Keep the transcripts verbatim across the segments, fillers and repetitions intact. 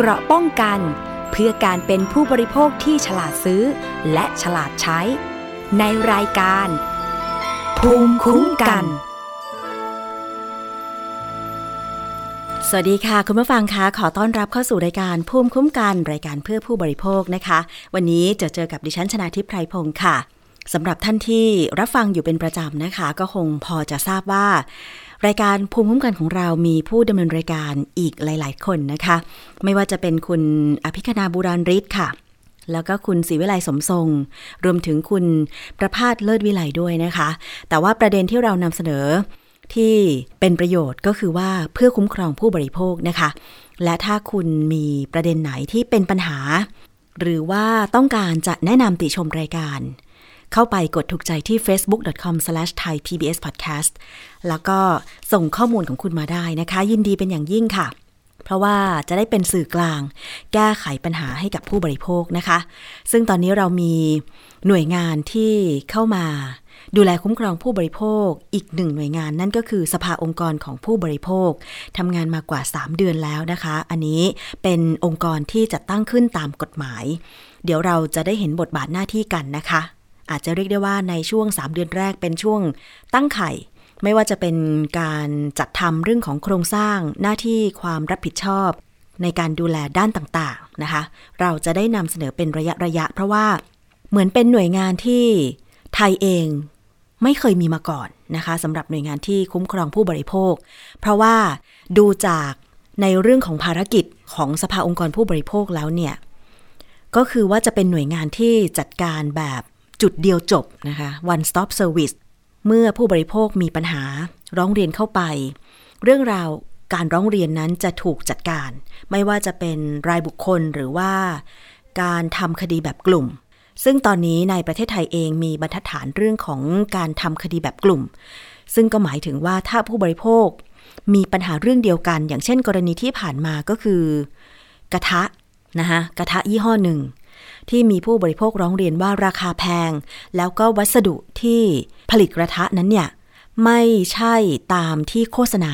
เกราะป้องกันเพื่อการเป็นผู้บริโภคที่ฉลาดซื้อและฉลาดใช้ในรายการภูมิคุ้มกันสวัสดีค่ะคุณผู้ฟังคะขอต้อนรับเข้าสู่รายการภูมิคุ้มกันรายการเพื่อผู้บริโภคนะคะวันนี้จะเจอกับดิฉันชนาธิปไพรพงศ์ค่ะสำหรับท่านที่รับฟังอยู่เป็นประจำนะคะก็คงพอจะทราบว่ารายการภูมิคุ้มกันของเรามีผู้ดำเนินรายการอีกหลายๆคนนะคะไม่ว่าจะเป็นคุณอภิคณาบุราริศค่ะแล้วก็คุณศรีวิไลสมทรงรวมถึงคุณประภาสเลิศวิไลด้วยนะคะแต่ว่าประเด็นที่เรานำเสนอที่เป็นประโยชน์ก็คือว่าเพื่อคุ้มครองผู้บริโภคนะคะและถ้าคุณมีประเด็นไหนที่เป็นปัญหาหรือว่าต้องการจะแนะนำติชมรายการเข้าไปกดถูกใจที่ เฟซบุ๊ก ดอท คอม สแลช ไทย พี บี เอส พอดแคสต์ แล้วก็ส่งข้อมูลของคุณมาได้นะคะยินดีเป็นอย่างยิ่งค่ะเพราะว่าจะได้เป็นสื่อกลางแก้ไขปัญหาให้กับผู้บริโภคนะคะซึ่งตอนนี้เรามีหน่วยงานที่เข้ามาดูแลคุ้มครองผู้บริโภคอีกหนึ่งหน่วยงานนั่นก็คือสภาองค์กรของผู้บริโภคทำงานมากว่าสามเดือนแล้วนะคะอันนี้เป็นองค์กรที่จัดตั้งขึ้นตามกฎหมายเดี๋ยวเราจะได้เห็นบทบาทหน้าที่กันนะคะอาจจะเรียกได้ว่าในช่วงสามเดือนแรกเป็นช่วงตั้งไข่ไม่ว่าจะเป็นการจัดทำเรื่องของโครงสร้างหน้าที่ความรับผิดชอบในการดูแลด้านต่างๆนะคะเราจะได้นำเสนอเป็นระยะระยะเพราะว่าเหมือนเป็นหน่วยงานที่ไทยเองไม่เคยมีมาก่อนนะคะสำหรับหน่วยงานที่คุ้มครองผู้บริโภคเพราะว่าดูจากในเรื่องของภารกิจของสภาองค์กรผู้บริโภคแล้วเนี่ยก็คือว่าจะเป็นหน่วยงานที่จัดการแบบจุดเดียวจบนะคะ one stop service เมื่อผู้บริโภคมีปัญหาร้องเรียนเข้าไปเรื่องราวการร้องเรียนนั้นจะถูกจัดการไม่ว่าจะเป็นรายบุคคลหรือว่าการทำคดีแบบกลุ่มซึ่งตอนนี้ในประเทศไทยเองมีบรรทัดฐานเรื่องของการทำคดีแบบกลุ่มซึ่งก็หมายถึงว่าถ้าผู้บริโภคมีปัญหาเรื่องเดียวกันอย่างเช่นกรณีที่ผ่านมาก็คือกระทะนะคะกระทะยี่ห้อหนึ่งที่มีผู้บริโภคร้องเรียนว่าราคาแพงแล้วก็วัสดุที่ผลิตกระทะนั้นเนี่ยไม่ใช่ตามที่โฆษณา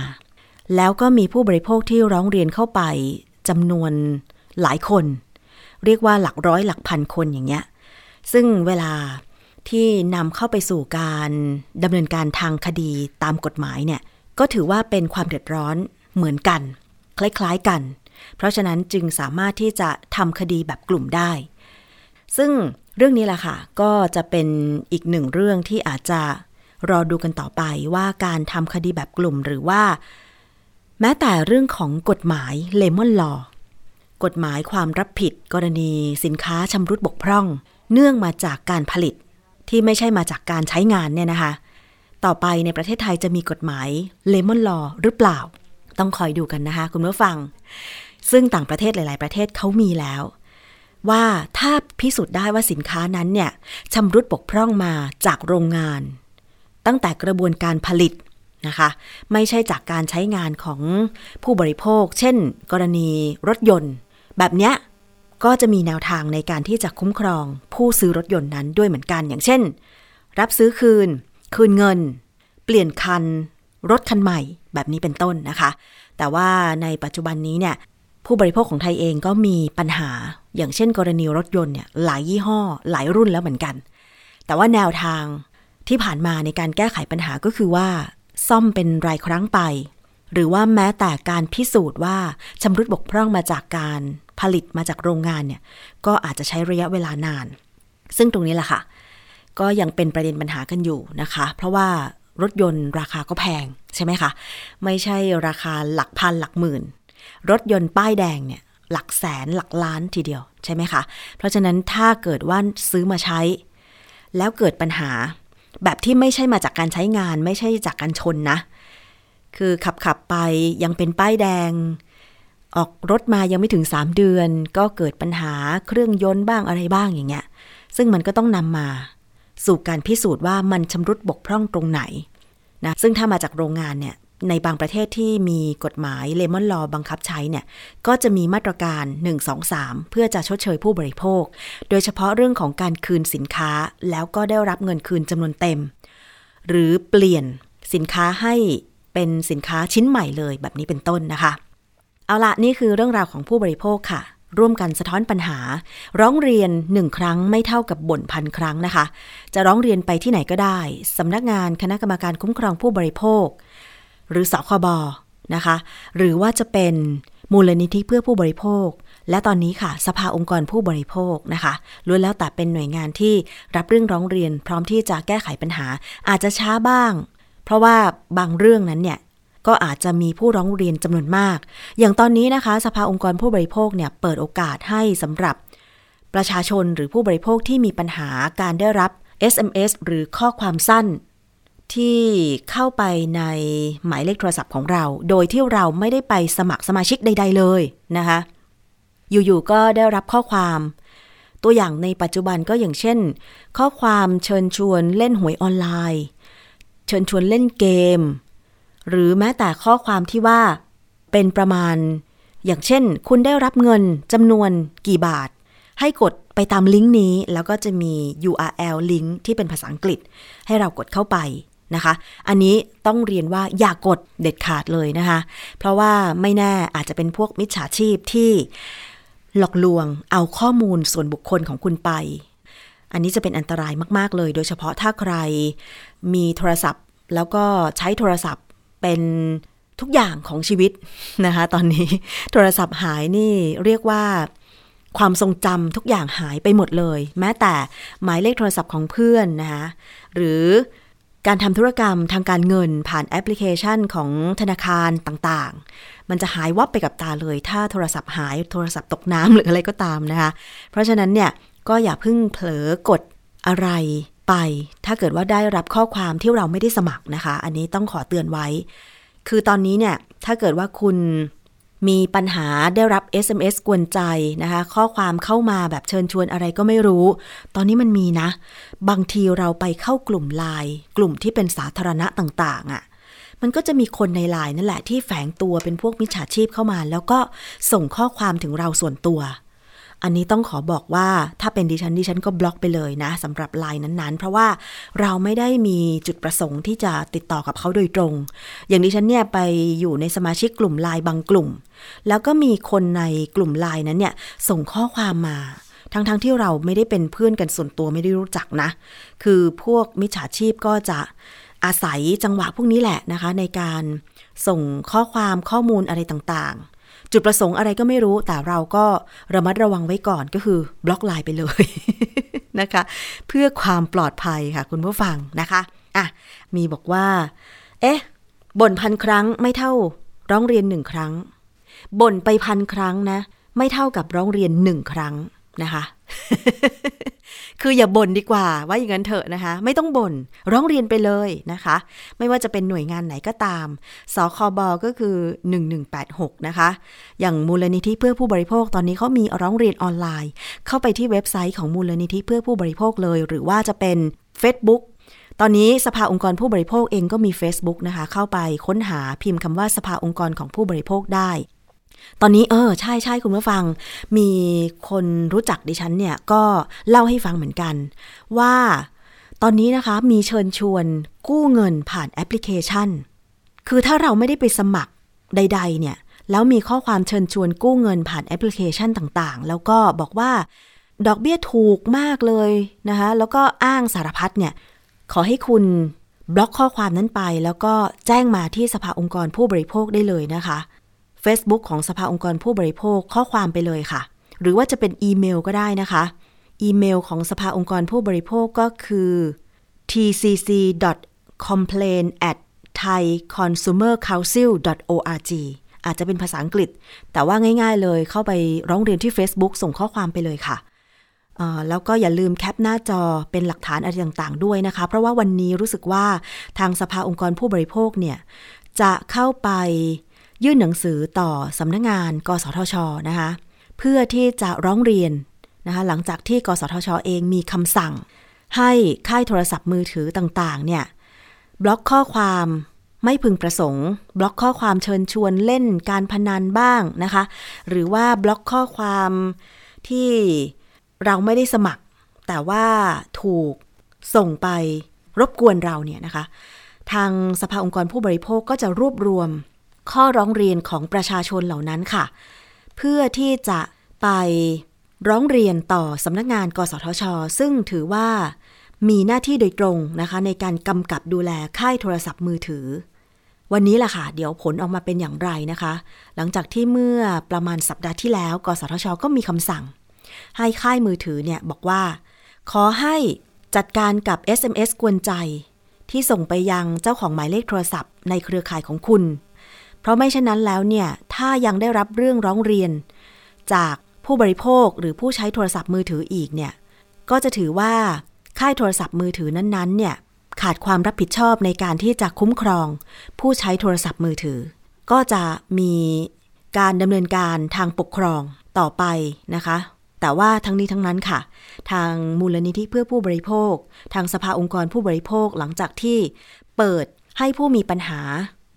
แล้วก็มีผู้บริโภคที่ร้องเรียนเข้าไปจำนวนหลายคนเรียกว่าหลักร้อยหลักพันคนอย่างเงี้ยซึ่งเวลาที่นำเข้าไปสู่การดำเนินการทางคดีตามกฎหมายเนี่ยก็ถือว่าเป็นความเดือดร้อนเหมือนกันคล้ายๆกันเพราะฉะนั้นจึงสามารถที่จะทำคดีแบบกลุ่มได้ซึ่งเรื่องนี้แหละค่ะก็จะเป็นอีกหนึ่งเรื่องที่อาจจะรอดูกันต่อไปว่าการทำคดีแบบกลุ่มหรือว่าแม้แต่เรื่องของกฎหมายเลมอนลอกฎหมายความรับผิดกรณีสินค้าชำรุดบกพร่องเนื่องมาจากการผลิตที่ไม่ใช่มาจากการใช้งานเนี่ยนะคะต่อไปในประเทศไทยจะมีกฎหมายเลมอนลอหรือเปล่าต้องคอยดูกันนะคะคุณผู้ฟังซึ่งต่างประเทศหลายๆประเทศเขามีแล้วว่าถ้าพิสูจน์ได้ว่าสินค้านั้นเนี่ยชำรุดบกพร่องมาจากโรงงานตั้งแต่กระบวนการผลิตนะคะไม่ใช่จากการใช้งานของผู้บริโภคเช่นกรณีรถยนต์แบบเนี้ยก็จะมีแนวทางในการที่จะคุ้มครองผู้ซื้อรถยนต์นั้นด้วยเหมือนกันอย่างเช่นรับซื้อคืนคืนเงินเปลี่ยนคันรถคันใหม่แบบนี้เป็นต้นนะคะแต่ว่าในปัจจุบันนี้เนี่ยผู้บริโภคของไทยเองก็มีปัญหาอย่างเช่นกรณีรถยนต์เนี่ยหลายยี่ห้อหลายรุ่นแล้วเหมือนกันแต่ว่าแนวทางที่ผ่านมาในการแก้ไขปัญหาก็คือว่าซ่อมเป็นรายครั้งไปหรือว่าแม้แต่การพิสูจน์ว่าชำรุดบกพร่องมาจากการผลิตมาจากโรงงานเนี่ยก็อาจจะใช้ระยะเวลานานซึ่งตรงนี้แหละค่ะก็ยังเป็นประเด็นปัญหากันอยู่นะคะเพราะว่ารถยนต์ราคาก็แพงใช่ไหมคะไม่ใช่ราคาหลักพันหลักหมื่นรถยนต์ป้ายแดงเนี่ยหลักแสนหลักล้านทีเดียวใช่ไหมคะเพราะฉะนั้นถ้าเกิดว่าซื้อมาใช้แล้วเกิดปัญหาแบบที่ไม่ใช่มาจากการใช้งานไม่ใช่จากการชนนะคือขับขับไปยังเป็นป้ายแดงออกรถมายังไม่ถึงสามเดือนก็เกิดปัญหาเครื่องยนต์บ้างอะไรบ้างอย่างเงี้ยซึ่งมันก็ต้องนำมาสู่การพิสูจน์ว่ามันชำรุดบกพร่องตรงไหนนะซึ่งถ้ามาจากโรงงานเนี่ยในบางประเทศที่มีกฎหมายเลมอนลอบังคับใช้เนี่ยก็จะมีมาตรการหนึ่ง สอง สามเพื่อจะชดเชยผู้บริโภคโดยเฉพาะเรื่องของการคืนสินค้าแล้วก็ได้รับเงินคืนจำนวนเต็มหรือเปลี่ยนสินค้าให้เป็นสินค้าชิ้นใหม่เลยแบบนี้เป็นต้นนะคะ เอาละนี่คือเรื่องราวของผู้บริโภคค่ะร่วมกันสะท้อนปัญหาร้องเรียนหนึ่งครั้งไม่เท่ากับบ่นพันครั้งนะคะจะร้องเรียนไปที่ไหนก็ได้สำนักงานคณะกรรมการคุ้มครองผู้บริโภคหรือสคบ.นะคะหรือว่าจะเป็นมูลนิธิเพื่อผู้บริโภคและตอนนี้ค่ะสภาองค์กรผู้บริโภคนะคะล้วนแล้วแต่เป็นหน่วยงานที่รับเรื่องร้องเรียนพร้อมที่จะแก้ไขปัญหาอาจจะช้าบ้างเพราะว่าบางเรื่องนั้นเนี่ยก็อาจจะมีผู้ร้องเรียนจำนวนมากอย่างตอนนี้นะคะสภาองค์กรผู้บริโภคเนี่ยเปิดโอกาสให้สำหรับประชาชนหรือผู้บริโภคที่มีปัญหาการได้รับ เอส เอ็ม เอส หรือข้อความสั้นที่เข้าไปในหมายเลขโทรศัพท์ของเราโดยที่เราไม่ได้ไปสมัครสมาชิกใดๆเลยนะคะอยู่ๆก็ได้รับข้อความตัวอย่างในปัจจุบันก็อย่างเช่นข้อความเชิญชวนเล่นหวยออนไลน์เชิญชวนเล่นเกมหรือแม้แต่ข้อความที่ว่าเป็นประมาณอย่างเช่นคุณได้รับเงินจำนวนกี่บาทให้กดไปตามลิงก์นี้แล้วก็จะมี ยู อาร์ แอล ลิงก์ที่เป็นภาษาอังกฤษให้เรากดเข้าไปนะคะอันนี้ต้องเรียนว่าอย่ากดเด็ดขาดเลยนะคะเพราะว่าไม่แน่อาจจะเป็นพวกมิจฉาชีพที่หลอกลวงเอาข้อมูลส่วนบุคคลของคุณไปอันนี้จะเป็นอันตรายมากๆเลยโดยเฉพาะถ้าใครมีโทรศัพท์แล้วก็ใช้โทรศัพท์เป็นทุกอย่างของชีวิตนะคะตอนนี้โทรศัพท์หายนี่เรียกว่าความทรงจำทุกอย่างหายไปหมดเลยแม้แต่หมายเลขโทรศัพท์ของเพื่อนนะคะหรือการทำธุรกรรมทางการเงินผ่านแอปพลิเคชันของธนาคารต่างๆมันจะหายวับไปกับตาเลยถ้าโทรศัพท์หายโทรศัพท์ตกน้ำหรืออะไรก็ตามนะคะเพราะฉะนั้นเนี่ยก็อย่าเพิ่งเผลอกดอะไรไปถ้าเกิดว่าได้รับข้อความที่เราไม่ได้สมัครนะคะอันนี้ต้องขอเตือนไว้คือตอนนี้เนี่ยถ้าเกิดว่าคุณมีปัญหาได้รับ เอส เอ็ม เอส กวนใจนะคะข้อความเข้ามาแบบเชิญชวนอะไรก็ไม่รู้ตอนนี้มันมีนะบางทีเราไปเข้ากลุ่ม ไลน์ กลุ่มที่เป็นสาธารณะต่างๆอ่ะมันก็จะมีคนใน ไลน์ นั่นแหละที่แฝงตัวเป็นพวกมิจฉาชีพเข้ามาแล้วก็ส่งข้อความถึงเราส่วนตัวอันนี้ต้องขอบอกว่าถ้าเป็นดิฉันดิฉันก็บล็อกไปเลยนะสำหรับ ไลน์ นั้นๆเพราะว่าเราไม่ได้มีจุดประสงค์ที่จะติดต่อกับเขาโดยตรงอย่างดิฉันเนี่ยไปอยู่ในสมาชิกกลุ่ม ไลน์ บางกลุ่มแล้วก็มีคนในกลุ่ม ไลน์ นั้นเนี่ยส่งข้อความมาทั้งๆที่เราไม่ได้เป็นเพื่อนกันส่วนตัวไม่ได้รู้จักนะคือพวกมิจฉาชีพก็จะอาศัยจังหวะพวกนี้แหละนะคะในการส่งข้อความข้อมูลอะไรต่างๆจุดประสงค์อะไรก็ไม่รู้แต่เราก็ระมัดระวังไว้ก่อนก็คือบล็อกไลน์ไปเลย นะคะเพื่อความปลอดภัยค่ะคุณผู้ฟังนะคะอ่ะมีบอกว่าเอ๊ะบ่นพันครั้งไม่เท่าร้องเรียนหนึ่งครั้งบ่นไปพันครั้งนะไม่เท่ากับร้องเรียนหนึ่งครั้งนะคะ คืออย่าบ่นดีกว่าว่าอย่างนั้นเถอะนะคะไม่ต้องบ่นร้องเรียนไปเลยนะคะไม่ว่าจะเป็นหน่วยงานไหนก็ตามสคบ.ก็คือหนึ่งหนึ่งแปดหกนะคะอย่างมูลนิธิเพื่อผู้บริโภคตอนนี้เขามีร้องเรียนออนไลน์เข้าไปที่เว็บไซต์ของมูลนิธิเพื่อผู้บริโภคเลยหรือว่าจะเป็น Facebook ตอนนี้สภาองค์กรผู้บริโภคเองก็มี Facebook นะคะเข้าไปค้นหาพิมพ์คำว่าสภาองค์กรของผู้บริโภคได้ตอนนี้เออใช่ๆคุณผู้ฟังมีคนรู้จักดิฉันเนี่ยก็เล่าให้ฟังเหมือนกันว่าตอนนี้นะคะมีเชิญชวนกู้เงินผ่านแอปพลิเคชันคือถ้าเราไม่ได้ไปสมัครใดๆเนี่ยแล้วมีข้อความเชิญชวนกู้เงินผ่านแอปพลิเคชันต่างๆแล้วก็บอกว่าดอกเบี้ยถูกมากเลยนะคะแล้วก็อ้างสารพัดเนี่ยขอให้คุณบล็อกข้อความนั้นไปแล้วก็แจ้งมาที่สภาองค์กรผู้บริโภคได้เลยนะคะFacebook ของสภาองค์กรผู้บริโภคข้อความไปเลยค่ะหรือว่าจะเป็นอีเมลก็ได้นะคะอีเมลของสภาองค์กรผู้บริโภคก็คือ ที ซี ซี ดอท คอมเพลน แอท ไทยคอนซูเมอร์เคาน์ซิล ดอท โอ อาร์ จี อาจจะเป็นภาษาอังกฤษแต่ว่าง่ายๆเลยเข้าไปร้องเรียนที่ Facebook ส่งข้อความไปเลยค่ะแล้วก็อย่าลืมแคปหน้าจอเป็นหลักฐานอะไรต่างๆด้วยนะคะเพราะว่าวันนี้รู้สึกว่าทางสภาองค์กรผู้บริโภคเนี่ยจะเข้าไปยื่นหนังสือต่อสำนักงานกสทช.นะคะเพื่อที่จะร้องเรียนนะคะหลังจากที่กสทช.เองมีคำสั่งให้ค่ายโทรศัพท์มือถือต่างๆเนี่ยบล็อกข้อความไม่พึงประสงค์บล็อกข้อความเชิญชวนเล่นการพนันบ้างนะคะหรือว่าบล็อกข้อความที่เราไม่ได้สมัครแต่ว่าถูกส่งไปรบกวนเราเนี่ยนะคะทางสภาองค์กรผู้บริโภคก็จะรวบรวม ข้อร้องเรียนของประชาชนเหล่านั้นค่ะเพื่อที่จะไปร้องเรียนต่อสำนักงานกสทช.ซึ่งถือว่ามีหน้าที่โดยตรงนะคะในการกำกับดูแลค่ายโทรศัพท์มือถือวันนี้ล่ะค่ะเดี๋ยวผลออกมาเป็นอย่างไรนะคะหลังจากที่เมื่อประมาณสัปดาห์ที่แล้วกสทช.ก็มีคำสั่งให้ค่ายมือถือเนี่ยบอกว่าขอให้จัดการกับ เอส เอ็ม เอส กวนใจที่ส่งไปยังเจ้าของหมายเลขโทรศัพท์ในเครือข่ายของคุณเพราะไม่เช่นนั้นแล้วเนี่ยถ้ายังได้รับเรื่องร้องเรียนจากผู้บริโภคหรือผู้ใช้โทรศัพท์มือถืออีกเนี่ยก็จะถือว่าค่ายโทรศัพท์มือถือนั้นๆเนี่ยขาดความรับผิดชอบในการที่จะคุ้มครองผู้ใช้โทรศัพท์มือถือก็จะมีการดำเนินการทางปกครองต่อไปนะคะแต่ว่าทั้งนี้ทั้งนั้นค่ะทางมูลนิธิเพื่อผู้บริโภคทางสภาองค์กรผู้บริโภคหลังจากที่เปิดให้ผู้มีปัญหา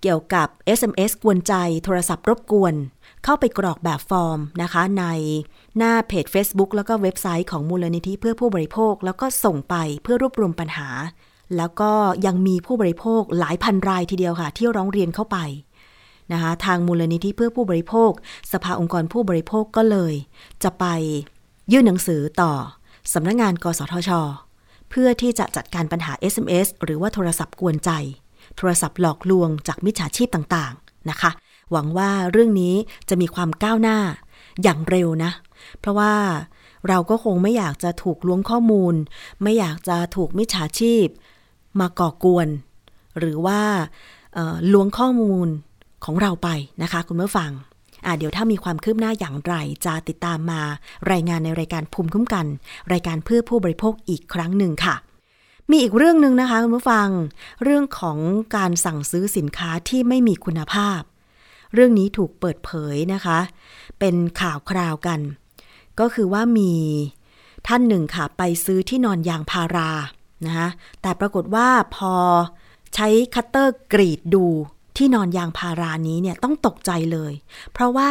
เกี่ยวกับ เอส เอ็ม เอส กวนใจโทรศัพท์รบกวนเข้าไปกรอกแบบฟอร์มนะคะในหน้าเพจ Facebook แล้วก็เว็บไซต์ของมูลนิธิเพื่อผู้บริโภคแล้วก็ส่งไปเพื่อรวบรวมปัญหาแล้วก็ยังมีผู้บริโภคหลายพันรายทีเดียวค่ะที่ร้องเรียนเข้าไปนะคะทางมูลนิธิเพื่อผู้บริโภคสภาองค์กรผู้บริโภคก็เลยจะไปยื่นหนังสือต่อสำนักงานกสทช.เพื่อที่จะจัดการปัญหา เอส เอ็ม เอส หรือว่าโทรศัพท์กวนใจโทรศัพท์หลอกลวงจากมิจฉาชีพต่างๆนะคะหวังว่าเรื่องนี้จะมีความก้าวหน้าอย่างเร็วนะเพราะว่าเราก็คงไม่อยากจะถูกล้วงข้อมูลไม่อยากจะถูกมิจฉาชีพมาก่อกวนหรือว่าเอ่อล้วงข้อมูลของเราไปนะคะคุณผู้ฟังอ่ะเดี๋ยวถ้ามีความคืบหน้าอย่างไรจะติดตามมารายงานในรายการภูมิคุ้มกันรายการเพื่อผู้บริโภคอีกครั้งหนึ่งค่ะมีอีกเรื่องนึงนะคะคุณผู้ฟังเรื่องของการสั่งซื้อสินค้าที่ไม่มีคุณภาพเรื่องนี้ถูกเปิดเผยนะคะเป็นข่าวคราวกันก็คือว่ามีท่านหนึ่งค่ะไปซื้อที่นอนยางพารานะคะแต่ปรากฏว่าพอใช้คัตเตอร์กรีดดูที่นอนยางพารานี้เนี่ยต้องตกใจเลยเพราะว่า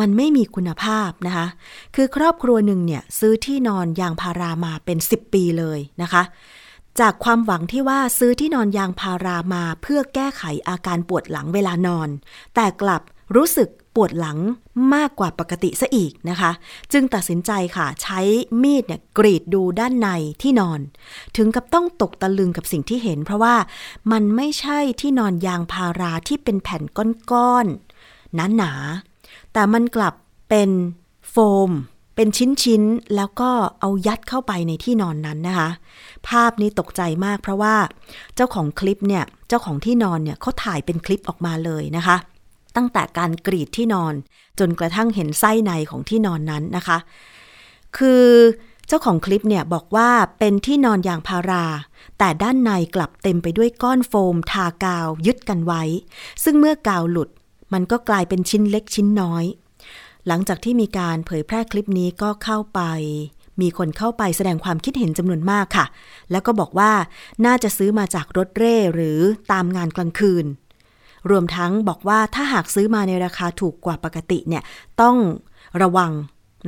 มันไม่มีคุณภาพนะคะคือครอบครัวหนึ่งเนี่ยซื้อที่นอนยางพารามาเป็นสิบปีเลยนะคะจากความหวังที่ว่าซื้อที่นอนยางพารามาเพื่อแก้ไขอาการปวดหลังเวลานอนแต่กลับรู้สึกปวดหลังมากกว่าปกติซะอีกนะคะจึงตัดสินใจค่ะใช้มีดเนี่ยกรีดดูด้านในที่นอนถึงกับต้องตกตะลึงกับสิ่งที่เห็นเพราะว่ามันไม่ใช่ที่นอนยางพาราที่เป็นแผ่นก้อนๆหนาๆแต่มันกลับเป็นโฟมเป็นชิ้นๆแล้วก็เอายัดเข้าไปในที่นอนนั้นนะคะภาพนี้ตกใจมากเพราะว่าเจ้าของคลิปเนี่ยเจ้าของที่นอนเนี่ยเขาถ่ายเป็นคลิปออกมาเลยนะคะตั้งแต่การกรีดที่นอนจนกระทั่งเห็นไส้ในของที่นอนนั้นนะคะคือเจ้าของคลิปเนี่ยบอกว่าเป็นที่นอนยางพาราแต่ด้านในกลับเต็มไปด้วยก้อนโฟมทากาวยึดกันไว้ซึ่งเมื่อกาวหลุดมันก็กลายเป็นชิ้นเล็กชิ้นน้อยหลังจากที่มีการเผยแพร่คลิปนี้ก็เข้าไปมีคนเข้าไปแสดงความคิดเห็นจำนวนมากค่ะแล้วก็บอกว่าน่าจะซื้อมาจากรถเร่หรือตามงานกลางคืนรวมทั้งบอกว่าถ้าหากซื้อมาในราคาถูกกว่าปกติเนี่ยต้องระวัง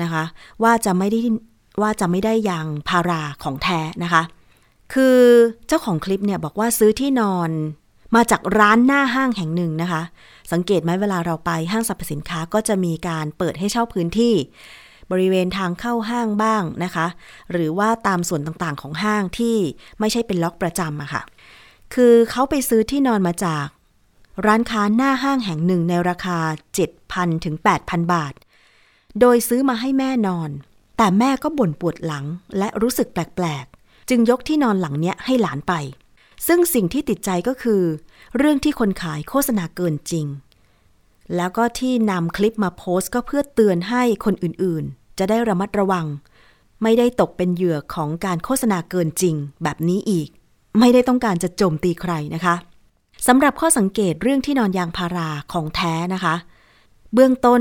นะคะว่าจะไม่ได้ว่าจะไม่ได้ยางพาราของแท้นะคะคือเจ้าของคลิปเนี่ยบอกว่าซื้อที่นอนมาจากร้านหน้าห้างแห่งหนึ่งนะคะสังเกตไหมเวลาเราไปห้างสรรพสินค้าก็จะมีการเปิดให้เช่าพื้นที่บริเวณทางเข้าห้างบ้างนะคะหรือว่าตามส่วนต่างๆของห้างที่ไม่ใช่เป็นล็อกประจำอะค่ะคือเขาไปซื้อที่นอนมาจากร้านค้าหน้าห้างแห่งหนึ่งในราคา เจ็ดพัน ถึง แปดพัน บาทโดยซื้อมาให้แม่นอนแต่แม่ก็บ่นปวดหลังและรู้สึกแปลกๆจึงยกที่นอนหลังเนี้ยให้หลานไปซึ่งสิ่งที่ติดใจก็คือเรื่องที่คนขายโฆษณาเกินจริงแล้วก็ที่นำคลิปมาโพสต์ก็เพื่อเตือนให้คนอื่นๆจะได้ระมัดระวังไม่ได้ตกเป็นเหยื่อของการโฆษณาเกินจริงแบบนี้อีกไม่ได้ต้องการจะโจมตีใครนะคะสำหรับข้อสังเกตเรื่องที่นอนยางพาราของแท้นะคะเบื้องต้น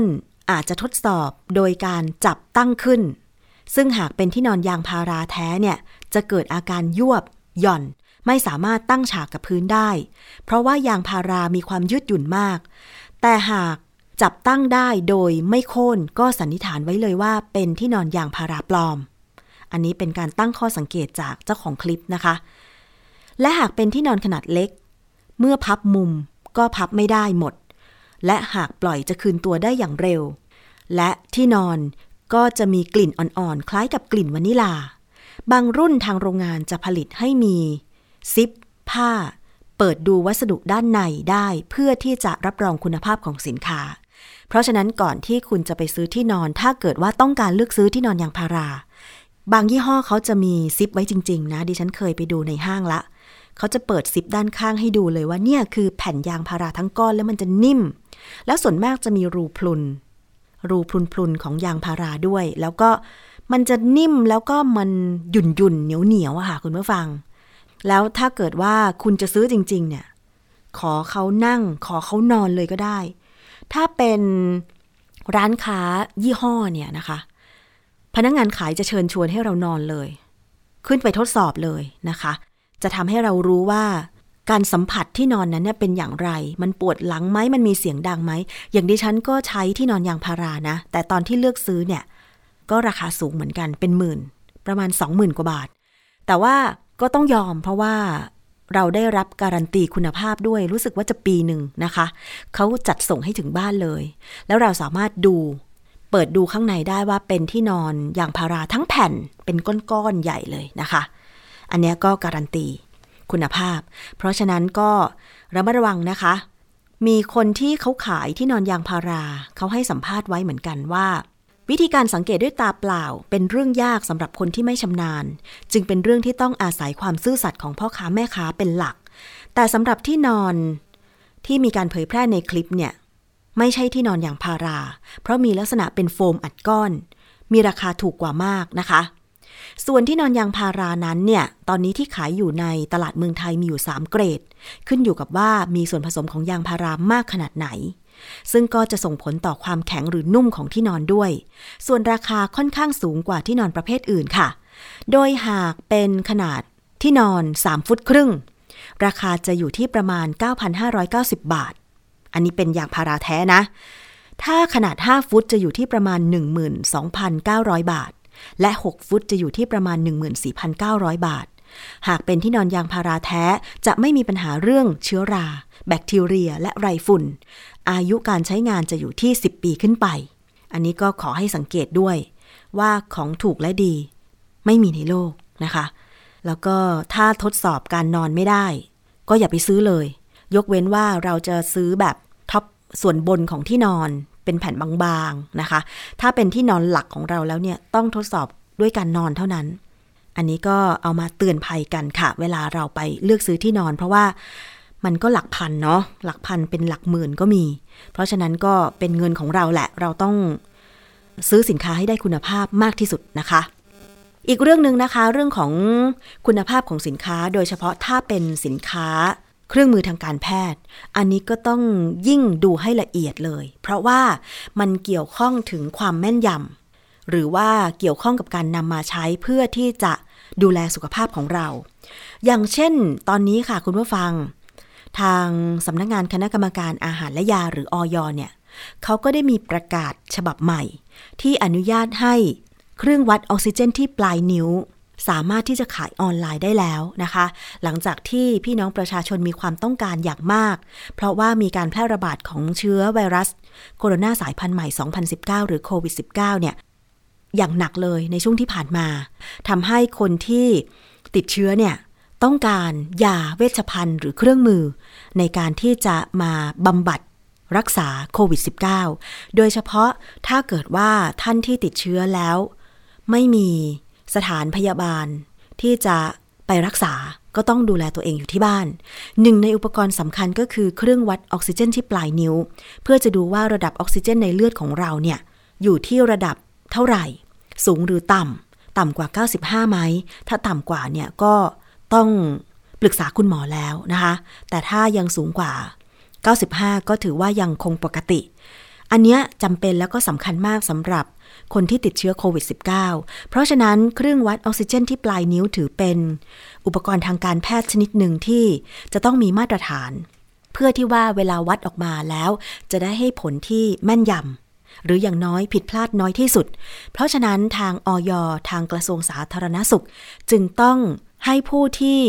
อาจจะทดสอบโดยการจับตั้งขึ้นซึ่งหากเป็นที่นอนยางพาราแท้เนี่ยจะเกิดอาการยวบหย่อนไม่สามารถตั้งฉากกับพื้นได้เพราะว่ายางพารามีความยืดหยุ่นมากแต่หากจับตั้งได้โดยไม่โค่นก็สันนิษฐานไว้เลยว่าเป็นที่นอนยางพาราปลอมอันนี้เป็นการตั้งข้อสังเกตจากเจ้าของคลิปนะคะและหากเป็นที่นอนขนาดเล็กเมื่อพับมุมก็พับไม่ได้หมด และหากปล่อยจะคืนตัวได้อย่างเร็วและที่นอนก็จะมีกลิ่นอ่อนๆคล้ายกับกลิ่นวานิลาบางรุ่นทางโรงงานจะผลิตให้มีซิปผ้าเปิดดูวัสดุด้านในได้เพื่อที่จะรับรองคุณภาพของสินค้าเพราะฉะนั้นก่อนที่คุณจะไปซื้อที่นอนถ้าเกิดว่าต้องการเลือกซื้อที่นอนยางพาราบางยี่ห้อเขาจะมีซิปไว้จริงๆนะดิฉันเคยไปดูในห้างละเขาจะเปิดซิปด้านข้างให้ดูเลยว่าเนี่ยคือแผ่นยางพาราทั้งก้อนแล้วมันจะนิ่มแล้วส่วนมากจะมีรูพรุนรูพรุนพรุนของยางพาราด้วยแล้วก็มันจะนิ่มแล้วก็มันหยุ่นหยุ่นเหนียวเหนียวอะค่ะคุณผู้ฟังแล้วถ้าเกิดว่าคุณจะซื้อจริงๆเนี่ยขอเขานั่งขอเขานอนเลยก็ได้ถ้าเป็นร้านค้ายี่ห้อเนี่ยนะคะพนักงานขายจะเชิญชวนให้เรานอนเลยขึ้นไปทดสอบเลยนะคะจะทำให้เรารู้ว่าการสัมผัสที่นอนนั้นเนี่ยเป็นอย่างไรมันปวดหลังไหมมันมีเสียงดังไหมอย่างดิฉันก็ใช้ที่นอนยางพารานะแต่ตอนที่เลือกซื้อเนี่ยก็ราคาสูงเหมือนกันเป็นหมื่นประมาณ สองหมื่น กว่าบาทแต่ว่าก็ต้องยอมเพราะว่าเราได้รับการันตีคุณภาพด้วยรู้สึกว่าจะปีหนึ่งนะคะเขาจัดส่งให้ถึงบ้านเลยแล้วเราสามารถดูเปิดดูข้างในได้ว่าเป็นที่นอนยางพาราทั้งแผ่นเป็นก้อนๆใหญ่เลยนะคะอันนี้ก็การันตีคุณภาพเพราะฉะนั้นก็ระมัดระวังนะคะมีคนที่เขาขายที่นอนยางพาราเขาให้สัมภาษณ์ไว้เหมือนกันว่าวิธีการสังเกตด้วยตาเปล่าเป็นเรื่องยากสำหรับคนที่ไม่ชำนาญจึงเป็นเรื่องที่ต้องอาศัยความซื่อสัตย์ของพ่อค้าแม่ค้าเป็นหลักแต่สำหรับที่นอนที่มีการเผยแพร่ในคลิปเนี่ยไม่ใช่ที่นอนยางพาราเพราะมีลักษณะเป็นโฟมอัดก้อนมีราคาถูกกว่ามากนะคะส่วนที่นอนยางพารานั้นเนี่ยตอนนี้ที่ขายอยู่ในตลาดเมืองไทยมีอยู่สามเกรดขึ้นอยู่กับว่ามีส่วนผสมของยางพารามากขนาดไหนซึ่งก็จะส่งผลต่อความแข็งหรือนุ่มของที่นอนด้วยส่วนราคาค่อนข้างสูงกว่าที่นอนประเภทอื่นค่ะโดยหากเป็นขนาดที่นอนสามฟุตครึ่งราคาจะอยู่ที่ประมาณ เก้าพันห้าร้อยเก้าสิบ บาทอันนี้เป็นยางพาราแท้นะถ้าขนาดห้าฟุตจะอยู่ที่ประมาณ หนึ่งหมื่นสองพันเก้าร้อย บาทและหกฟุตจะอยู่ที่ประมาณ หนึ่งหมื่นสี่พันเก้าร้อย บาทหากเป็นที่นอนยางพาราแท้จะไม่มีปัญหาเรื่องเชื้อราแบคทีเรียและไรฝุ่นอายุการใช้งานจะอยู่ที่สิบปีขึ้นไปอันนี้ก็ขอให้สังเกตด้วยว่าของถูกและดีไม่มีในโลกนะคะแล้วก็ถ้าทดสอบการนอนไม่ได้ก็อย่าไปซื้อเลยยกเว้นว่าเราจะซื้อแบบท็อปส่วนบนของที่นอนเป็นแผ่นบางๆนะคะถ้าเป็นที่นอนหลักของเราแล้วเนี่ยต้องทดสอบด้วยการนอนเท่านั้นอันนี้ก็เอามาเตือนภัยกันค่ะเวลาเราไปเลือกซื้อที่นอนเพราะว่ามันก็หลักพันเนาะหลักพันเป็นหลักหมื่นก็มีเพราะฉะนั้นก็เป็นเงินของเราแหละเราต้องซื้อสินค้าให้ได้คุณภาพมากที่สุดนะคะอีกเรื่องนึงนะคะเรื่องของคุณภาพของสินค้าโดยเฉพาะถ้าเป็นสินค้าเครื่องมือทางการแพทย์อันนี้ก็ต้องยิ่งดูให้ละเอียดเลยเพราะว่ามันเกี่ยวข้องถึงความแม่นยำหรือว่าเกี่ยวข้องกับการนำมาใช้เพื่อที่จะดูแลสุขภาพของเราอย่างเช่นตอนนี้ค่ะคุณผู้ฟังทางสำนักงานคณะกรรมการอาหารและยาหรือ อย. เนี่ยเขาก็ได้มีประกาศฉบับใหม่ที่อนุญาตให้เครื่องวัดออกซิเจนที่ปลายนิ้วสามารถที่จะขายออนไลน์ได้แล้วนะคะหลังจากที่พี่น้องประชาชนมีความต้องการอย่างมากเพราะว่ามีการแพร่ระบาดของเชื้อไวรัสโคโรนาสายพันธุ์ใหม่ สองพันสิบเก้า หรือโควิด สิบเก้า เนี่ยอย่างหนักเลยในช่วงที่ผ่านมาทำให้คนที่ติดเชื้อเนี่ยต้องการยาเวชภัณฑ์หรือเครื่องมือในการที่จะมาบำบัดรักษาโควิด สิบเก้า โดยเฉพาะถ้าเกิดว่าท่านที่ติดเชื้อแล้วไม่มีสถานพยาบาลที่จะไปรักษาก็ต้องดูแลตัวเองอยู่ที่บ้านหนึ่งในอุปกรณ์สำคัญก็คือเครื่องวัดออกซิเจนที่ปลายนิ้วเพื่อจะดูว่าระดับออกซิเจนในเลือดของเราเนี่ยอยู่ที่ระดับเท่าไหร่สูงหรือต่ำต่ำกว่าเก้าสิบห้าไหมถ้าต่ำกว่าเนี่ยก็ต้องปรึกษาคุณหมอแล้วนะคะแต่ถ้ายังสูงกว่าเก้าสิบห้าก็ถือว่ายังคงปกติอันเนี้ยจำเป็นแล้วก็สำคัญมากสำหรับคนที่ติดเชื้อโควิด สิบเก้า เพราะฉะนั้นเครื่องวัดออกซิเจนที่ปลายนิ้วถือเป็นอุปกรณ์ทางการแพทย์ชนิดหนึ่งที่จะต้องมีมาตรฐานเพื่อที่ว่าเวลาวัดออกมาแล้วจะได้ให้ผลที่แม่นยำหรืออย่างน้อยผิดพลาดน้อยที่สุดเพราะฉะนั้นทาง อย. ทางกระทรวงสาธารณสุขจึงต้องให้ผู้ที่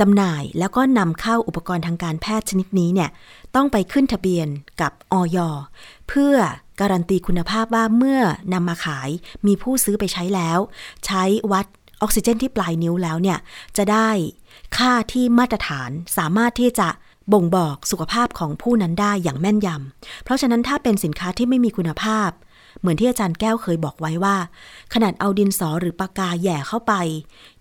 จำหน่ายแล้วก็นำเข้าอุปกรณ์ทางการแพทย์ชนิดนี้เนี่ยต้องไปขึ้นทะเบียนกับอย.เพื่อการันตีคุณภาพว่าเมื่อนำมาขายมีผู้ซื้อไปใช้แล้วใช้วัดออกซิเจนที่ปลายนิ้วแล้วเนี่ยจะได้ค่าที่มาตรฐานสามารถที่จะบ่งบอกสุขภาพของผู้นั้นได้อย่างแม่นยำเพราะฉะนั้นถ้าเป็นสินค้าที่ไม่มีคุณภาพเหมือนที่อาจารย์แก้วเคยบอกไว้ว่าขนาดเอาดินสอหรือปากกาแหย่เข้าไป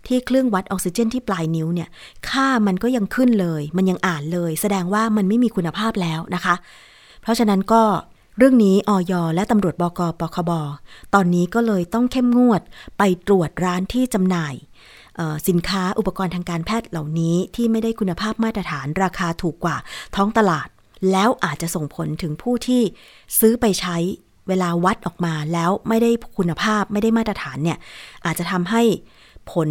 ที่เครื่องวัดออกซิเจนที่ปลายนิ้วเนี่ยค่ามันก็ยังขึ้นเลยมันยังอ่านเลยแสดงว่ามันไม่มีคุณภาพแล้วนะคะเพราะฉะนั้นก็เรื่องนี้อย.และตำรวจบก.ปคบ.ตอนนี้ก็เลยต้องเข้มงวดไปตรวจร้านที่จำหน่ายสินค้าอุปกรณ์ทางการแพทย์เหล่านี้ที่ไม่ได้คุณภาพมาตรฐานราคาถูกกว่าท้องตลาดแล้วอาจจะส่งผลถึงผู้ที่ซื้อไปใช้เวลาวัดออกมาแล้วไม่ได้คุณภาพไม่ได้มาตรฐานเนี่ยอาจจะทำให้ผล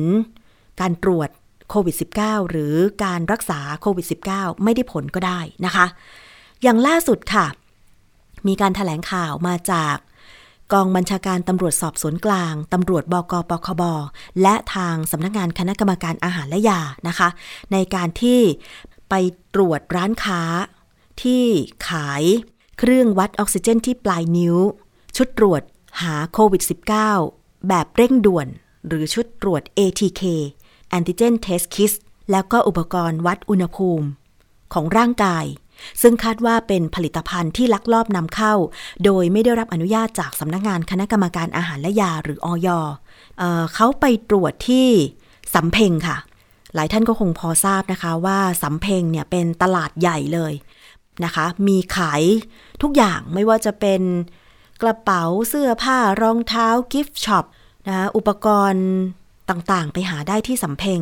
การตรวจโควิด สิบเก้า หรือการรักษาโควิด สิบเก้า ไม่ได้ผลก็ได้นะคะอย่างล่าสุดค่ะมีการแถลงข่าวมาจากกองบัญชาการตำรวจสอบสวนกลางตำรวจบก.ปคบ.และทางสำนักงานคณะกรรมการอาหารและยานะคะในการที่ไปตรวจร้านค้าที่ขายเครื่องวัดออกซิเจนที่ปลายนิ้วชุดตรวจหาโควิด สิบเก้า แบบเร่งด่วนหรือชุดตรวจ เอ ที เค Antigen Test Kit แล้วก็อุปกรณ์วัดอุณหภูมิของร่างกายซึ่งคาดว่าเป็นผลิตภัณฑ์ที่ลักลอบนำเข้าโดยไม่ได้รับอนุญาตจากสำนักงานคณะกรรมการอาหารและยาหรืออย.เอ่อเขาไปตรวจที่สำเพ็งค่ะหลายท่านก็คงพอทราบนะคะว่าสำเพ็งเนี่ยเป็นตลาดใหญ่เลยนะคะมีขายทุกอย่างไม่ว่าจะเป็นกระเป๋าเสื้อผ้ารองเท้ากิฟต์ช็อปนะคะอุปกรณ์ต่างๆไปหาได้ที่สำเพ็ง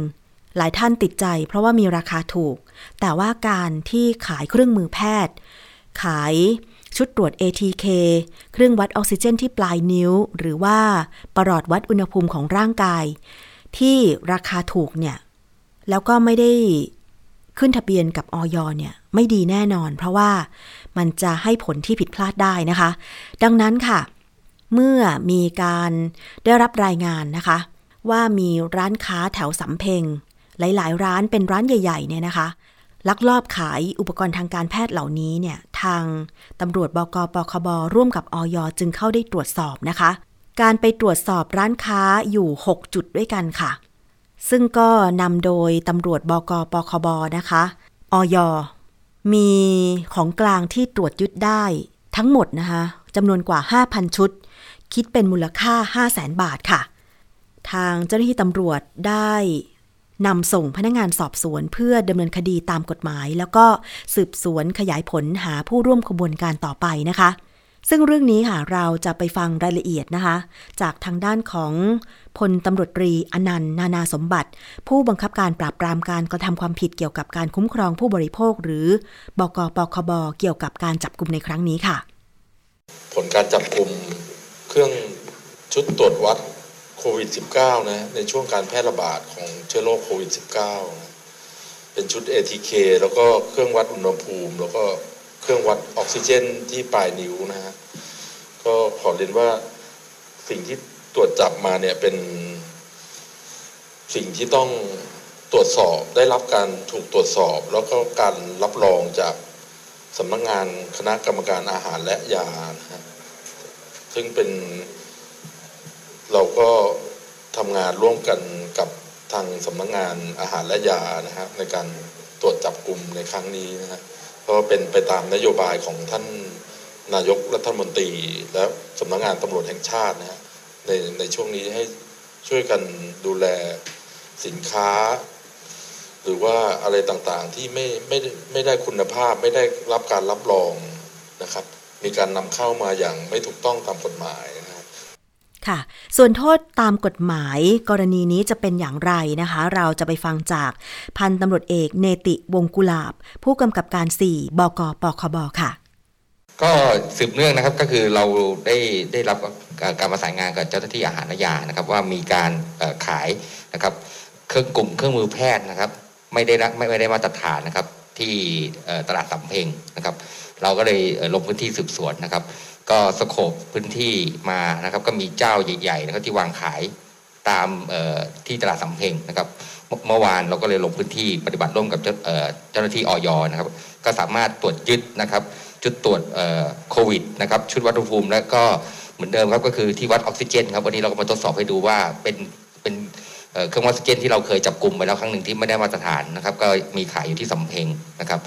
หลายท่านติดใจเพราะว่ามีราคาถูกแต่ว่าการที่ขายเครื่องมือแพทย์ขายชุดตรวจ เอ ที เค เครื่องวัดออกซิเจนที่ปลายนิ้วหรือว่าประหลอดวัดอุณหภูมิของร่างกายที่ราคาถูกเนี่ยแล้วก็ไม่ได้ขึ้นทะเบียนกับอย.เนี่ยไม่ดีแน่นอนเพราะว่ามันจะให้ผลที่ผิดพลาดได้นะคะดังนั้นค่ะเมื่อมีการได้รับรายงานนะคะว่ามีร้านค้าแถวสำเพ็งหลายๆร้านเป็นร้านใหญ่ๆเนี่ยนะคะลักลอบขายอุปกรณ์ทางการแพทย์เหล่านี้เนี่ยทางตำรวจบก.ปคบ.ร่วมกับอย.จึงเข้าได้ตรวจสอบนะคะการไปตรวจสอบร้านค้าอยู่หกจุดด้วยกันค่ะซึ่งก็นำโดยตำรวจบก.ปคบ.นะคะอย.มีของกลางที่ตรวจยึดได้ทั้งหมดนะคะจำนวนกว่า ห้าพัน ชุดคิดเป็นมูลค่า ห้าแสน บาทค่ะทางเจ้าหน้าที่ตำรวจได้นำส่งพนักงานสอบสวนเพื่อดำเนินคดีตามกฎหมายแล้วก็สืบสวนขยายผลหาผู้ร่วมขบวนการต่อไปนะคะซึ่งเรื่องนี้ค่ะเราจะไปฟังรายละเอียดนะคะจากทางด้านของพลตำรวจตรีอนันต์นานาสมบัติผู้บังคับการปราบปรามการกระทำความผิดเกี่ยวกับการคุ้มครองผู้บริโภคหรือบก.ปคบ.เกี่ยวกับการจับกุมในครั้งนี้ค่ะผลการจับกุมเครื่องชุดตรวจวัดโควิด สิบเก้า นะในช่วงการแพร่ระบาดของเชื้อโรคโควิด สิบเก้า นะเป็นชุด เอ ที เค แล้วก็เครื่องวัดอุณหภูมิแล้วก็เครื่องวัดออกซิเจนที่ปลายนิ้วนะฮะก็ขอเรียนว่าสิ่งที่ตรวจจับมาเนี่ยเป็นสิ่งที่ต้องตรวจสอบได้รับการถูกตรวจสอบแล้วก็การรับรองจากสำนักงานคณะกรรมการอาหารและยานะฮะซึ่งเป็นเราก็ทำงานร่วมกันกับทางสำนักงานอาหารและยานะฮะในการตรวจจับกลุ่มในครั้งนี้นะฮะก็เป็นไปตามนโยบายของท่านนายกรัฐมนตรีและสำนักงานตำรวจแห่งชาตินะฮะในในช่วงนี้ให้ช่วยกันดูแลสินค้าหรือว่าอะไรต่างๆที่ไม่ไม่ไม่ได้คุณภาพไม่ได้รับการรับรองนะครับมีการนำเข้ามาอย่างไม่ถูกต้องตามกฎหมายค่ะส่วนโทษตามกฎหมายกรณีนี้จะเป็นอย่างไรนะคะเราจะไปฟังจากพันตำรวจเอกเนติวงกุลาบผู้กำกับการสี่บก.ปคบ.ค่ะก็สืบเนื่องนะครับก็คือเราได้ได้รับการประสานงานกับเจ้าหน้าที่อาหารและยานะครับว่ามีการขายนะครับเครื่องกลุ่มเครื่องมือแพทย์นะครับไม่ได้ไม่ไม่ได้มาตรฐานนะครับที่ตลาดสำเพ็งนะครับเราก็เลยลงพื้นที่สืบสวนนะครับก็สโคปพื้นที่มานะครับก็มีเจ้าใหญ่ๆนะครับที่วางขายตามที่ตลาดสำเพ็งนะครับ เมื่อวานเราก็เลยลงพื้นที่ปฏิบัติร่วมกับเจ้าหน้าที่อย.นะครับก็สามารถตรวจยึดนะครับจุดตรวจโควิดนะครับชุดวัดอุณหภูมิและก็เหมือนเดิมครับก็คือที่วัดออกซิเจนครับวันนี้เราก็มาทดสอบให้ดูว่าเป็นเป็นเครื่องวัดออกซิเจนที่เราเคยจับกลุ่มไปแล้วครั้งหนึ่งที่ไม่ได้มาตรฐานนะครับก็มีขายอยู่ที่สำเพ็งนะครับ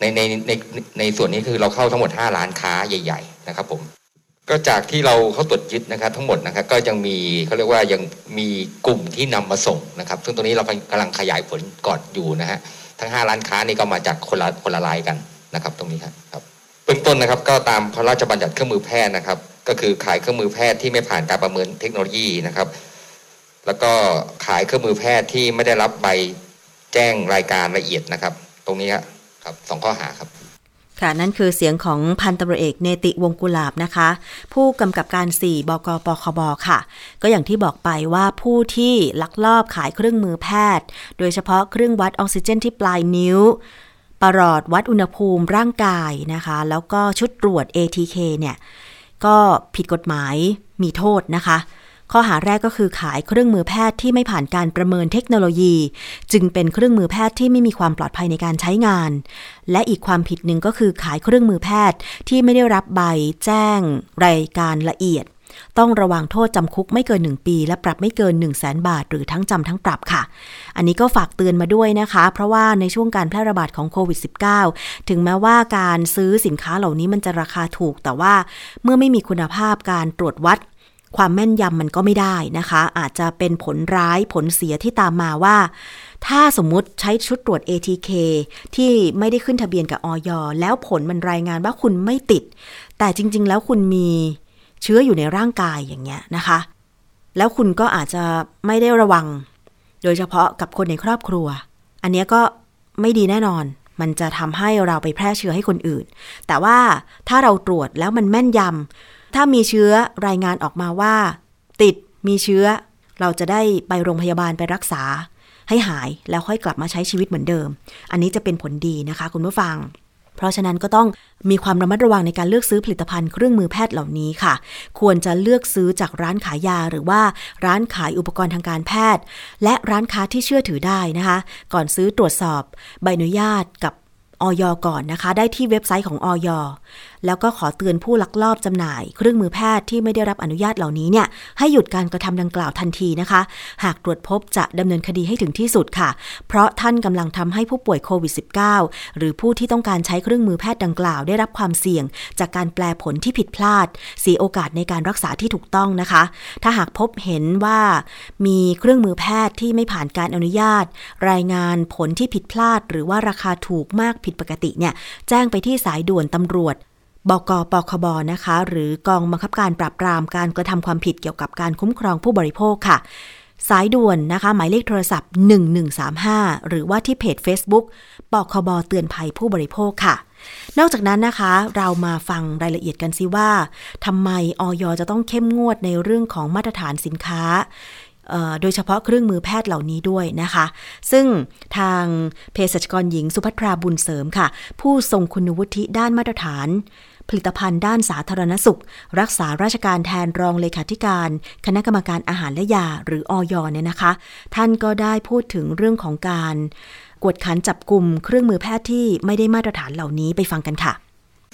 ในในในในส่วนนี้คือเราเข้าทั้งหมดห้าร้านค้าใหญ่ๆนะครับผมก็จากที่เราเข้าตรวจยึดนะครับทั้งหมดนะครับก็ยังมีเขาเรียกว่ายังมีกลุ่มที่นำมาส่งนะครับซึ่งตรงนี้เรากำลังขยายผลกอดอยู่นะฮะทั้งห้าร้านค้านี่ก็มาจากคนละคนละรายกันนะครับตรงนี้ครับเบื้องต้นนะครับก็ตามพระราชบัญญัติเครื่องมือแพทย์นะครับก็คือขายเครื่องมือแพทย์ที่ไม่ผ่านการประเมินเทคโนโลยีนะครับแล้วก็ขายเครื่องมือแพทย์ที่ไม่ได้รับใบแจ้งรายการละเอียดนะครับตรงนี้ครับสองข้อหาครับค่ะนั่นคือเสียงของพันตำรวจเอกเนติวงกุลาบนะคะผู้กำกับการสี่บกปคบค่ะก็อย่างที่บอกไปว่าผู้ที่ลักลอบขายเครื่องมือแพทย์โดยเฉพาะเครื่องวัดออกซิเจนที่ปลายนิ้วประหลอดวัดอุณหภูมิร่างกายนะคะแล้วก็ชุดตรวจ เอ ที เค เนี่ยก็ผิดกฎหมายมีโทษนะคะข้อหาแรกก็คือขายเครื่องมือแพทย์ที่ไม่ผ่านการประเมินเทคโนโลยีจึงเป็นเครื่องมือแพทย์ที่ไม่มีความปลอดภัยในการใช้งานและอีกความผิดหนึ่งก็คือขายเครื่องมือแพทย์ที่ไม่ได้รับใบแจ้งรายการละเอียดต้องระวังโทษจำคุกไม่เกินหนึ่งปีและปรับไม่เกิน หนึ่งแสน บาทหรือทั้งจำทั้งปรับค่ะอันนี้ก็ฝากเตือนมาด้วยนะคะเพราะว่าในช่วงการแพร่ระบาดของโควิด สิบเก้า ถึงแม้ว่าการซื้อสินค้าเหล่านี้มันจะราคาถูกแต่ว่าเมื่อไม่มีคุณภาพการตรวจวัดความแม่นยำมันก็ไม่ได้นะคะอาจจะเป็นผลร้ายผลเสียที่ตามมาว่าถ้าสมมุติใช้ชุดตรวจ เอ ที เค ที่ไม่ได้ขึ้นทะเบียนกับอย.แล้วผลมันรายงานว่าคุณไม่ติดแต่จริงๆแล้วคุณมีเชื้ออยู่ในร่างกายอย่างเงี้ยนะคะแล้วคุณก็อาจจะไม่ได้ระวังโดยเฉพาะกับคนในครอบครัวอันนี้ก็ไม่ดีแน่นอนมันจะทำให้เราไปแพร่เชื้อให้คนอื่นแต่ว่าถ้าเราตรวจแล้วมันแม่นยำถ้ามีเชื้อรายงานออกมาว่าติดมีเชื้อเราจะได้ไปโรงพยาบาลไปรักษาให้หายแล้วค่อยกลับมาใช้ชีวิตเหมือนเดิมอันนี้จะเป็นผลดีนะคะคุณผู้ฟังเพราะฉะนั้นก็ต้องมีความระมัดระวังในการเลือกซื้อผลิตภัณฑ์เครื่องมือแพทย์เหล่านี้ค่ะควรจะเลือกซื้อจากร้านขายยาหรือว่าร้านขายอุปกรณ์ทางการแพทย์และร้านค้าที่เชื่อถือได้นะคะก่อนซื้อตรวจสอบใบอนุญาตกับอย.ก่อนนะคะได้ที่เว็บไซต์ของอย.แล้วก็ขอเตือนผู้ลักลอบจำหน่ายเครื่องมือแพทย์ที่ไม่ได้รับอนุญาตเหล่านี้เนี่ยให้หยุดการกระทำดังกล่าวทันทีนะคะหากตรวจพบจะดำเนินคดีให้ถึงที่สุดค่ะเพราะท่านกำลังทำให้ผู้ป่วยโควิด สิบเก้า หรือผู้ที่ต้องการใช้เครื่องมือแพทย์ดังกล่าวได้รับความเสี่ยงจากการแปลผลที่ผิดพลาดเสียโอกาสในการรักษาที่ถูกต้องนะคะถ้าหากพบเห็นว่ามีเครื่องมือแพทย์ที่ไม่ผ่านการอนุญาตรายงานผลที่ผิดพลาดหรือว่าราคาถูกมากผิดปกติเนี่ยแจ้งไปที่สายด่วนตำรวจบกปคบนะคะหรือกองบังคับการปราบปรามการกระทำความผิดเกี่ยวกับการคุ้มครองผู้บริโภคค่ะสายด่วนนะคะหมายเลขโทรศัพท์หนึ่งหนึ่งสามห้าหรือว่าที่เพจ Facebook ปคบเตือนภัยผู้บริโภคค่ะนอกจากนั้นนะคะเรามาฟังรายละเอียดกันซิว่าทำไมอย.จะต้องเข้มงวดในเรื่องของมาตรฐานสินค้าโดยเฉพาะเครื่องมือแพทย์เหล่านี้ด้วยนะคะซึ่งทางเภสัชกรหญิงสุภัทราบุญเสริมค่ะผู้ทรงคุณวุฒิด้านมาตรฐานผลิตภัณฑ์ด้านสาธารณสุขรักษาราชการแทนรองเลขาธิการคณะกรรมการอาหารและยาหรืออย.เนี่ยนะคะท่านก็ได้พูดถึงเรื่องของการกวดขันจับกลุ่มเครื่องมือแพทย์ที่ไม่ได้มาตรฐานเหล่านี้ไปฟังกันค่ะ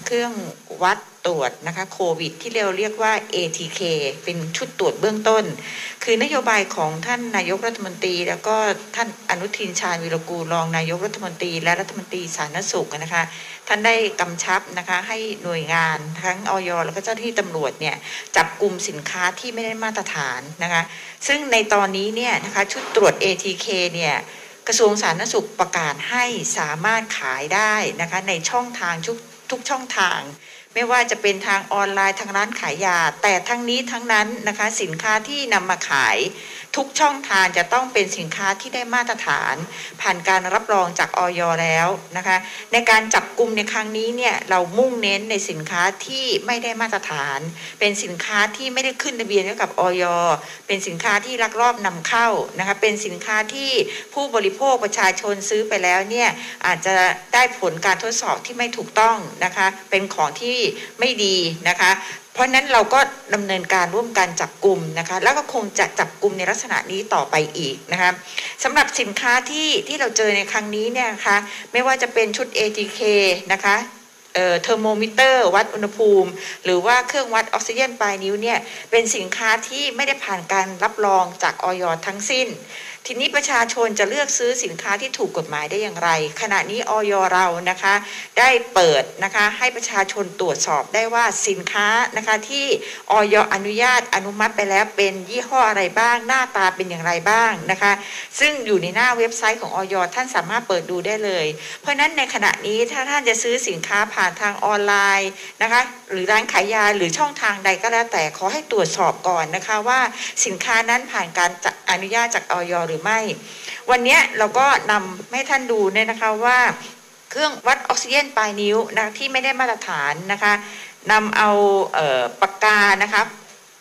เครื่องวัดตรวจนะคะโควิดที่เราเรียกว่า เอ ที เค เป็นชุดตรวจเบื้องต้นคือนโยบายของท่านนายกรัฐมนตรีแล้วก็ท่านอนุทินชาญวีรกูลรองนายกรัฐมนตรีและรัฐมนตรีสาธารณสุขนะคะท่านได้กำชับนะคะให้หน่วยงานทั้งอย.แล้วก็เจ้าหน้าที่ตำรวจเนี่ยจับกลุ่มสินค้าที่ไม่ได้มาตรฐานนะคะซึ่งในตอนนี้เนี่ยนะคะชุดตรวจ เอ ที เค เนี่ยกระทรวงสาธารณสุขประกาศให้สามารถขายได้นะคะในช่องทางชุดทุกช่องทางไม่ว่าจะเป็นทางออนไลน์ทางร้านขายยาแต่ทั้งนี้ทั้งนั้นนะคะสินค้าที่นำมาขายทุกช่องทางจะต้องเป็นสินค้าที่ได้มาตรฐานผ่านการรับรองจากอย.แล้วนะคะในการจับกุมในครั้งนี้เนี่ยเรามุ่งเน้นในสินค้าที่ไม่ได้มาตรฐานเป็นสินค้าที่ไม่ได้ขึ้นทะเบียนกับอย.เป็นสินค้าที่ลักลอบนำเข้านะคะเป็นสินค้าที่ผู้บริโภคประชาชนซื้อไปแล้วเนี่ยอาจจะได้ผลการทดสอบที่ไม่ถูกต้องนะคะเป็นของที่ไม่ดีนะคะ เพราะนั้นเราก็ดำเนินการร่วมกันจับกลุ่มนะคะแล้วก็คงจะจับกลุ่มในลักษณะนี้ต่อไปอีกนะคะสำหรับสินค้าที่ที่เราเจอในครั้งนี้เนี่ยนะคะไม่ว่าจะเป็นชุด เอ ที เค นะคะเอ่อเทอร์โมมิเตอร์วัดอุณหภูมิหรือว่าเครื่องวัดออกซิเจนปลายนิ้วเนี่ยเป็นสินค้าที่ไม่ได้ผ่านการรับรองจากอย.ทั้งสิ้นทีนี้ประชาชนจะเลือกซื้อสินค้าที่ถูกกฎหมายได้อย่างไรขณะนี้อย.เรานะคะได้เปิดนะคะให้ประชาชนตรวจสอบได้ว่าสินค้านะคะที่อย.อนุญาตอนุมัติไปแล้วเป็นยี่ห้ออะไรบ้างหน้าตาเป็นอย่างไรบ้างนะคะซึ่งอยู่ในหน้าเว็บไซต์ของอย.ท่านสามารถเปิดดูได้เลยเพราะฉะนั้นในขณะนี้ถ้าท่านจะซื้อสินค้าผ่านทางออนไลน์นะคะหรือร้านขายยาหรือช่องทางใดก็แล้วแต่ขอให้ตรวจสอบก่อนนะคะว่าสินค้านั้นผ่านการอนุญาตจากอย.หรือไม่วันนี้เราก็นำให้ท่านดูเนี่ยนะคะว่าเครื่องวัดออกซิเจนปลายนิ้วนะที่ไม่ได้มาตรฐานนะคะนำเอาเอ่อปากกานะคะ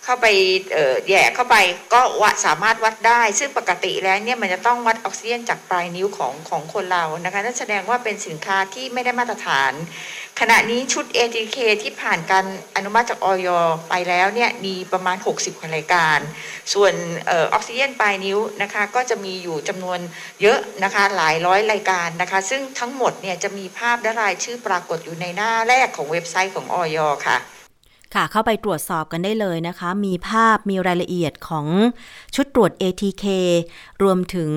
เข้าไปเอ่อแย่เข้าไปก็วัดสามารถวัดได้ซึ่งปกติแล้วเนี่ยมันจะต้องวัดออกซิเจนจากปลายนิ้วของของคนเรานะคะนั่นแสดงว่าเป็นสินค้าที่ไม่ได้มาตรฐานขณะนี้ชุด เอ ที เค ที่ผ่านการอนุมัติจากอย.ไปแล้วเนี่ยมีประมาณหกสิบกว่ารายการส่วนออกซิเจนปลายนิ้วนะคะก็จะมีอยู่จำนวนเยอะนะคะหลายร้อยรายการนะคะซึ่งทั้งหมดเนี่ยจะมีภาพและรายชื่อปรากฏอยู่ในหน้าแรกของเว็บไซต์ของอย.ค่ะค่ะเข้าไปตรวจสอบกันได้เลยนะคะมีภาพมีรายละเอียดของชุดตรวจ เอ ที เค รวมถึง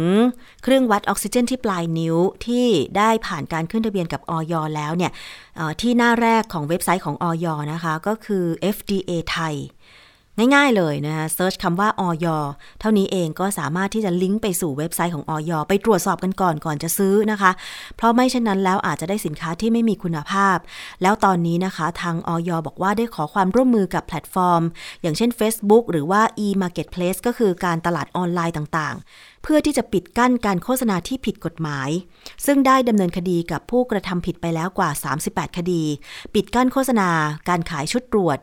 เครื่องวัดออกซิเจนที่ปลายนิ้วที่ได้ผ่านการขึ้นทะเบียนกับอย.แล้วเนี่ยที่หน้าแรกของเว็บไซต์ของอย.นะคะก็คือ เอฟ ดี เอ ไทยง่ายๆเลยนะคะเซิร์ชคำว่าอย.เท่านี้เองก็สามารถที่จะลิงก์ไปสู่เว็บไซต์ของอย.ไปตรวจสอบกันก่อนก่อนจะซื้อนะคะเพราะไม่เช่นนั้นแล้วอาจจะได้สินค้าที่ไม่มีคุณภาพแล้วตอนนี้นะคะทางอย.บอกว่าได้ขอความร่วมมือกับแพลตฟอร์มอย่างเช่น Facebook หรือว่า e-marketplace ก็คือการตลาดออนไลน์ต่างๆเพื่อที่จะปิดกั้นการโฆษณาที่ผิดกฎหมายซึ่งได้ดำเนินคดีกับผู้กระทำผิดไปแล้วกว่าสามสิบแปดคดีปิดกั้นโฆษณาการขายชุดตรวจ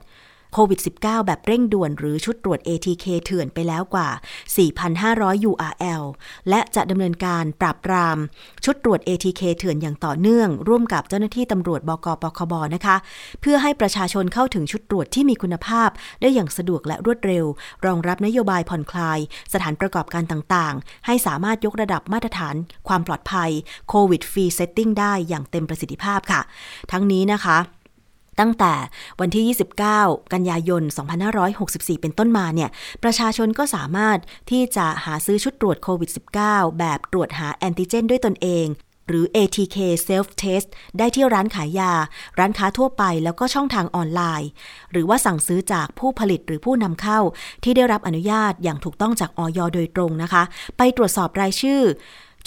โควิด สิบเก้า แบบเร่งด่วนหรือชุดตรวจ เอ ที เค เถื่อนไปแล้วกว่า สี่พันห้าร้อย ยู อาร์ แอล และจะดำเนินการปราบปรามชุดตรวจ เอ ที เค เถื่อนอย่างต่อเนื่องร่วมกับเจ้าหน้าที่ตำรวจบกปคบนะคะเพื่อให้ประชาชนเข้าถึงชุดตรวจที่มีคุณภาพได้อย่างสะดวกและรวดเร็วรองรับนโยบายผ่อนคลายสถานประกอบการต่างๆให้สามารถยกระดับมาตรฐานความปลอดภัยโควิดฟรีเซตติ้งได้อย่างเต็มประสิทธิภาพค่ะทั้งนี้นะคะตั้งแต่วันที่ยี่สิบเก้ากันยายนสองพันห้าร้อยหกสิบสี่เป็นต้นมาเนี่ยประชาชนก็สามารถที่จะหาซื้อชุดตรวจโควิด สิบเก้า แบบตรวจหาแอนติเจนด้วยตนเองหรือ เอ ที เค self test ได้ที่ร้านขายยาร้านค้าทั่วไปแล้วก็ช่องทางออนไลน์หรือว่าสั่งซื้อจากผู้ผลิตหรือผู้นำเข้าที่ได้รับอนุญาตอย่างถูกต้องจากอย.โดยตรงนะคะไปตรวจสอบรายชื่อ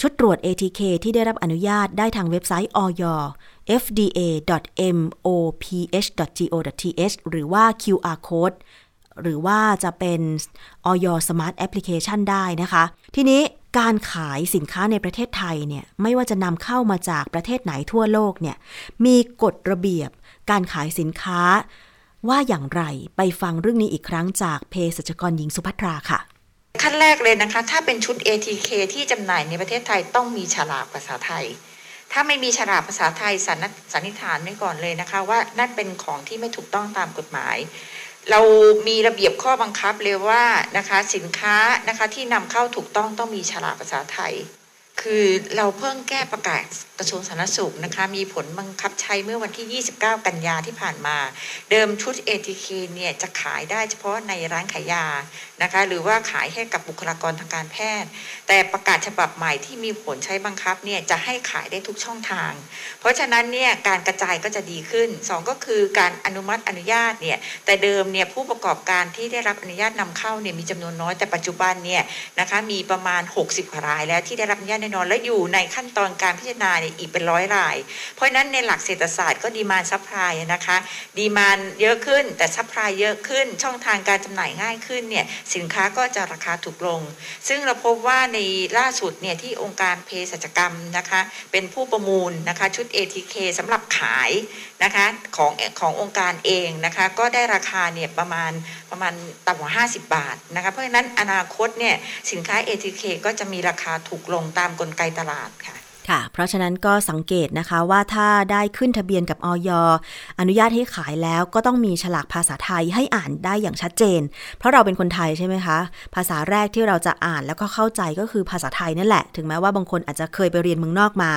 ชุดตรวจ เอ ที เค ที่ได้รับอนุญาตได้ทางเว็บไซต์อย.เอฟ ดี เอ ดอท เอ็ม โอ พี เอช ดอท จี โอ ดอท ที เอช หรือว่า คิว อาร์ Code หรือว่าจะเป็นอย.Smart Application ได้นะคะทีนี้การขายสินค้าในประเทศไทยเนี่ยไม่ว่าจะนำเข้ามาจากประเทศไหนทั่วโลกเนี่ยมีกฎระเบียบการขายสินค้าว่าอย่างไรไปฟังเรื่องนี้อีกครั้งจากเภสัชกรหญิงสุภัทราค่ะขั้นแรกเลยนะคะถ้าเป็นชุด เอ ที เค ที่จำหน่ายในประเทศไทยต้องมีฉลากภาษาไทยถ้าไม่มีฉลากภาษาไทยสันนิษฐานไว้ก่อนเลยนะคะว่านั่นเป็นของที่ไม่ถูกต้องตามกฎหมายเรามีระเบียบข้อบังคับเลยว่านะคะสินค้านะคะที่นำเข้าถูกต้องต้องมีฉลากภาษาไทยคือเราเพิ่งแก้ประกาศกระทรวงสาธารณสุขนะคะมีผลบังคับใช้เมื่อวันที่ยี่สิบเก้ากันยาที่ผ่านมาเดิมชุด เอ ที เค เนี่ยจะขายได้เฉพาะในร้านขายยานะคะหรือว่าขายให้กับบุคลากรทางการแพทย์แต่ประกาศฉบับใหม่ที่มีผลใช้บังคับเนี่ยจะให้ขายได้ทุกช่องทางเพราะฉะนั้นเนี่ยการกระจายก็จะดีขึ้นสองก็คือการอนุมัติอนุญาตเนี่ยแต่เดิมเนี่ยผู้ประกอบการที่ได้รับอนุญาตนำเข้าเนี่ยมีจำนวนน้อยแต่ปัจจุบันเนี่ยนะคะมีประมาณหกสิบรายแล้วที่ได้รับอนุญาตแน่นอนและอยู่ในขั้นตอนการพิจารณาอีกเป็นร้อยรายเพราะนั้นในหลักเศรษฐศาสตร์ก็ดีมานด์ซัพพลายนะคะดีมานด์เยอะขึ้นแต่ซัพพลายเยอะขึ้นช่องทางการจำหน่ายง่ายขึ้นเนี่ยสินค้าก็จะราคาถูกลงซึ่งเราพบว่าในล่าสุดเนี่ยที่องค์การเภสัชกรรมนะคะเป็นผู้ประมูลนะคะชุด เอ ที เค สำหรับขายนะคะของขององค์การเองนะคะก็ได้ราคาเนี่ยประมาณประมาณต่ำกว่าห้าสิบบาทนะคะเพราะฉะนั้นอนาคตเนี่ยสินค้า เอ ที เค ก็จะมีราคาถูกลงตามกลไกตลาดค่ะ ค่ะเพราะฉะนั้นก็สังเกตนะคะว่าถ้าได้ขึ้นทะเบียนกับอย.อนุญาตให้ขายแล้วก็ต้องมีฉลากภาษาไทยให้อ่านได้อย่างชัดเจนเพราะเราเป็นคนไทยใช่ไหมคะภาษาแรกที่เราจะอ่านแล้วก็เข้าใจก็คือภาษาไทยนั่นแหละถึงแม้ว่าบางคนอาจจะเคยไปเรียนเมืองนอกมา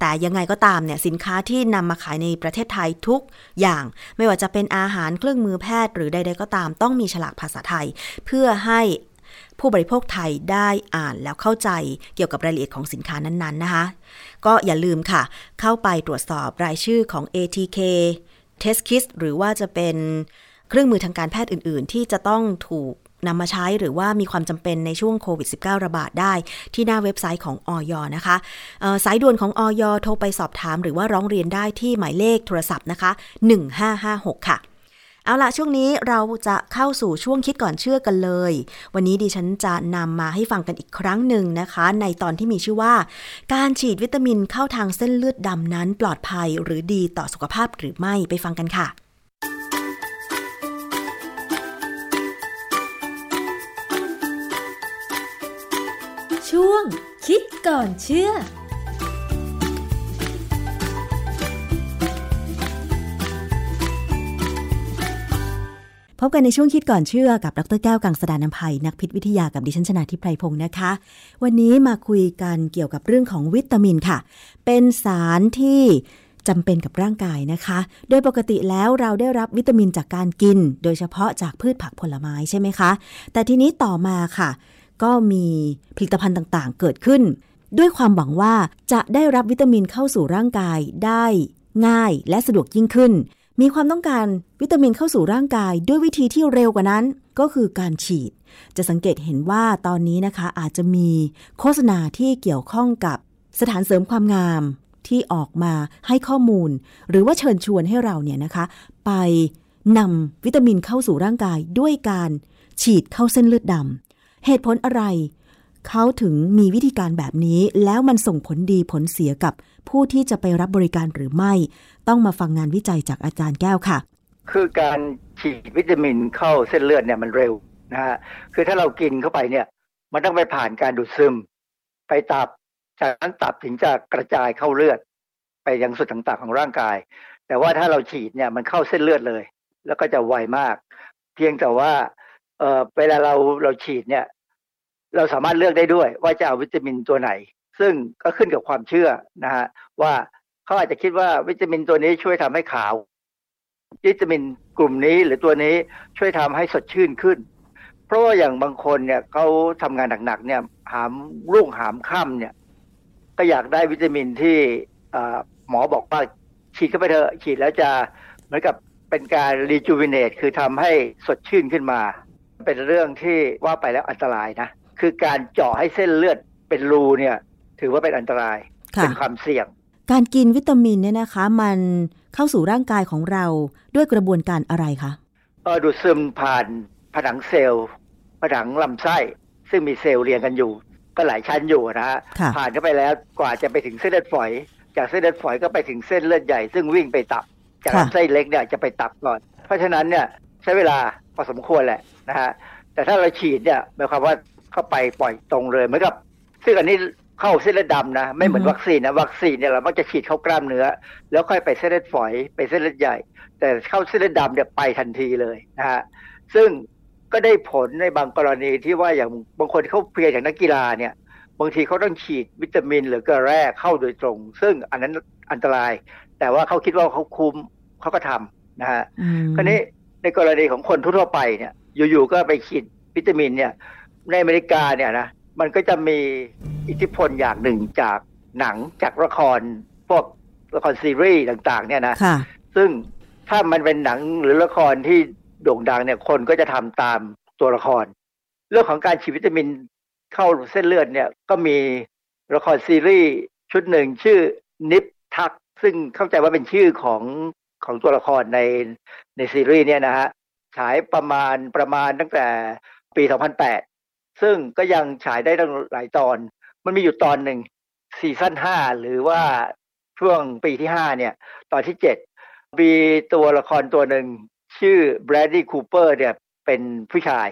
แต่ยังไงก็ตามเนี่ยสินค้าที่นำมาขายในประเทศไทยทุกอย่างไม่ว่าจะเป็นอาหารเครื่องมือแพทย์หรือใดๆก็ตามต้องมีฉลากภาษาไทยเพื่อให้ผู้บริโภคไทยได้อ่านแล้วเข้าใจเกี่ยวกับรายละเอียดของสินค้านั้นๆนะคะก็อย่าลืมค่ะเข้าไปตรวจสอบรายชื่อของ เอ ที เค Test Kit หรือว่าจะเป็นเครื่องมือทางการแพทย์อื่นๆที่จะต้องถูกนำมาใช้หรือว่ามีความจำเป็นในช่วงโควิด สิบเก้า ระบาดได้ที่หน้าเว็บไซต์ของอย.นะคะสายด่วนของอย.โทรไปสอบถามหรือว่าร้องเรียนได้ที่หมายเลขโทรศัพท์นะคะหนึ่งห้าห้าหกค่ะเอาละช่วงนี้เราจะเข้าสู่ช่วงคิดก่อนเชื่อกันเลยวันนี้ดิฉันจะนำมาให้ฟังกันอีกครั้งหนึ่งนะคะในตอนที่มีชื่อว่าการฉีดวิตามินเข้าทางเส้นเลือดดำนั้นปลอดภัยหรือดีต่อสุขภาพหรือไม่ไปฟังกันค่ะช่วงคิดก่อนเชื่อพบกันในช่วงคิดก่อนเชื่อกับดร.แก้วกังสดาลอำไพนักพิษวิทยากับดิฉันชนาธิปไพพงศ์นะคะวันนี้มาคุยกันเกี่ยวกับเรื่องของวิตามินค่ะเป็นสารที่จำเป็นกับร่างกายนะคะโดยปกติแล้วเราได้รับวิตามินจากการกินโดยเฉพาะจากพืชผักผลไม้ใช่ไหมคะแต่ทีนี้ต่อมาค่ะก็มีผลิตภัณฑ์ต่างๆเกิดขึ้นด้วยความหวังว่าจะได้รับวิตามินเข้าสู่ร่างกายได้ง่ายและสะดวกยิ่งขึ้นมีความต้องการวิตามินเข้าสู่ร่างกายด้วยวิธีที่เร็วกว่านั้นก็คือการฉีดจะสังเกตเห็นว่าตอนนี้นะคะอาจจะมีโฆษณาที่เกี่ยวข้องกับสถานเสริมความงามที่ออกมาให้ข้อมูลหรือว่าเชิญชวนให้เราเนี่ยนะคะไปนำวิตามินเข้าสู่ร่างกายด้วยการฉีดเข้าเส้นเลือดดำเหตุผลอะไรเขาถึงมีวิธีการแบบนี้แล้วมันส่งผลดีผลเสียกับผู้ที่จะไปรับบริการหรือไม่ต้องมาฟังงานวิจัยจากอาจารย์แก้วค่ะคือการฉีดวิตามินเข้าเส้นเลือดเนี่ยมันเร็วนะฮะคือถ้าเรากินเข้าไปเนี่ยมันต้องไปผ่านการดูดซึมไปตับจากนั้นตับถึงจะกระจายเข้าเลือดไปยังส่วนต่างๆของร่างกายแต่ว่าถ้าเราฉีดเนี่ยมันเข้าเส้นเลือดเลยแล้วก็จะไวมากเพียงแต่ว่าเอ่อเวลาเราเราฉีดเนี่ยเราสามารถเลือกได้ด้วยว่าจะเอาวิตามินตัวไหนซึ่งก็ขึ้นกับความเชื่อนะฮะว่าเขาอาจจะคิดว่าวิตามินตัวนี้ช่วยทำให้ขาววิตามินกลุ่มนี้หรือตัวนี้ช่วยทำให้สดชื่นขึ้นเพราะว่าอย่างบางคนเนี่ยเขาทำงานหนักๆเนี่ยหามรุ่งหามค่ำเนี่ยก็อยากได้วิตามินที่หมอบอกว่าฉีดเข้าไปเถอะฉีดแล้วจะเหมือนกับเป็นการรีจูวิเนตคือทำให้สดชื่นขึ้นมาเป็นเรื่องที่ว่าไปแล้วอันตรายนะคือการเจาะให้เส้นเลือดเป็นรูเนี่ยถือว่าเป็นอันตรายเป็นความเสี่ยงการกินวิตามินเนี่ยนะคะมันเข้าสู่ร่างกายของเราด้วยกระบวนการอะไรคะเอ่อดูดซึมผ่านผนังเซลล์ผนังลำไส้ซึ่งมีเซลล์เรียงกันอยู่ก็หลายชั้นอยู่นะฮะผ่านเข้าไปแล้วกว่าจะไปถึงเส้นเลือดฝอยจากเส้นเลือดฝอยก็ไปถึงเส้นเลือดใหญ่ซึ่งวิ่งไปตับจากลำไส้เล็กเนี่ยจะไปตับก่อนเพราะฉะนั้นเนี่ยใช้เวลาพอสมควรแหละนะฮะแต่ถ้าเราฉีดเนี่ยหมายความว่าเข้าไปปล่อยตรงเลยเหมือนกับซึ่งอันนี้เข้าเส้นเลือดดำนะไม่เหมือนวัคซีนนะวัคซีนเนี่ยเรามักจะฉีดเข้ากล้ามเนื้อแล้วค่อยไปเส้นเลือดฝอยไปเส้นเลือดใหญ่แต่เข้าเส้นเลือดดำเนี่ยไปทันทีเลยนะฮะซึ่งก็ได้ผลในบางกรณีที่ว่าอย่างบางคนเขาเพลียอย่างนักกีฬาเนี่ยบางทีเขาต้องฉีดวิตามินหรือเกลือแร่เข้าโดยตรงซึ่งอันนั้นอันตรายแต่ว่าเขาคิดว่าเขาคุมเขาก็ทำนะฮะคราวนี้ในกรณีของคนทั่วไปเนี่ยอยู่ๆก็ไปฉีดวิตามินเนี่ยในอเมริกาเนี่ยนะมันก็จะมีอิทธิพลอย่างหนึ่งจากหนังจากละครพวกละครซีรีส์ต่างๆเนี่ยนะซึ่งถ้ามันเป็นหนังหรือละครที่โด่งดังเนี่ยคนก็จะทำตามตัวละครเรื่องของการฉีดวิตามินเข้าเส้นเลือดเนี่ยก็มีละครซีรีส์ชุดหนึ่งชื่อนิปทักซึ่งเข้าใจว่าเป็นชื่อของของตัวละครในในซีรีส์เนี่ยนะฮะฉายประมาณประมาณตั้งแต่ปีสองพันแปดซึ่งก็ยังฉายได้ตั้งหลายตอนมันมีอยู่ตอนหนึ่งซีซั่นห้าหรือว่าช่วงปีที่ห้าเนี่ยตอนที่เจ็ดมีตัวละครตัวหนึ่งชื่อแบรดดี้คูเปอร์เนี่ยเป็นผู้ชาย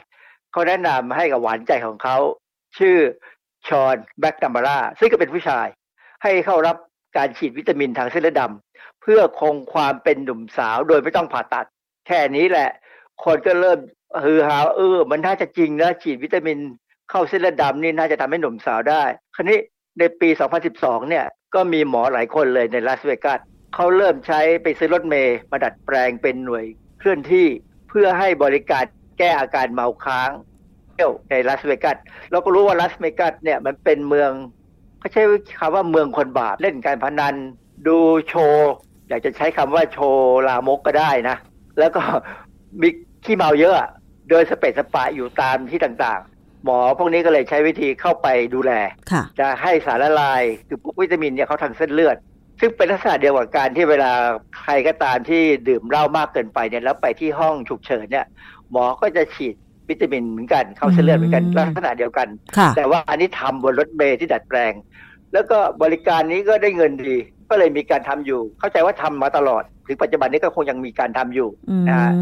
เขาแนะนำให้กับหวานใจของเขาชื่อชอนแบ็คกัมบาราซึ่งก็เป็นผู้ชาย ให้เข้ารับการฉีดวิตามินทางเส้นเลือดดำเพื่อคงความเป็นหนุ่มสาวโดยไม่ต้องผ่าตัดแค่นี้แหละคนก็เริ่มฮือฮาเออมันน่าจะจริงนะฉีดวิตามินเข้าเส้นเลือดดำนี่น่าจะทำให้หนุ่มสาวได้คราวนี้ในปีสองพันสิบสองเนี่ยก็มีหมอหลายคนเลยในลาสเวกัสเขาเริ่มใช้ไปซื้อรถเมล์มาดัดแปลงเป็นหน่วยเคลื่อนที่เพื่อให้บริการแก้อาการเมาค้างในลาสเวกัสเราก็รู้ว่าลาสเวกัสเนี่ยมันเป็นเมืองเขาใช้คำว่าเมืองคนบาปเล่นการพนันดูโชว์อยากจะใช้คำว่าโชว์ลามกก็ได้นะแล้วก็มีขี้เมาเยอะเดินสเปซสปะอยู่ตามที่ต่างๆหมอพวกนี้ก็เลยใช้วิธีเข้าไปดูแลจะให้สารละลายคือพวกวิตามินเนี่ยเขาทางเส้นเลือดซึ่งเป็นลักษณะเดียวกับการที่เวลาใครก็ตามที่ดื่มเหล้ามากเกินไปเนี่ยแล้วไปที่ห้องฉุกเฉินเนี่ยหมอก็จะฉีดวิตามินเหมือนกันเข้าเส้นเลือดเหมือนกันลักษณะเดียวกันแต่ว่าอันนี้ทำบนรถเมล์ที่ดัดแปลงแล้วก็บริการนี้ก็ได้เงินดีก็เลยมีการทำอยู่เข้าใจว่าทำมาตลอดถึงปัจจุบันนี้ก็คงยังมีการทำอยู่นะฮะ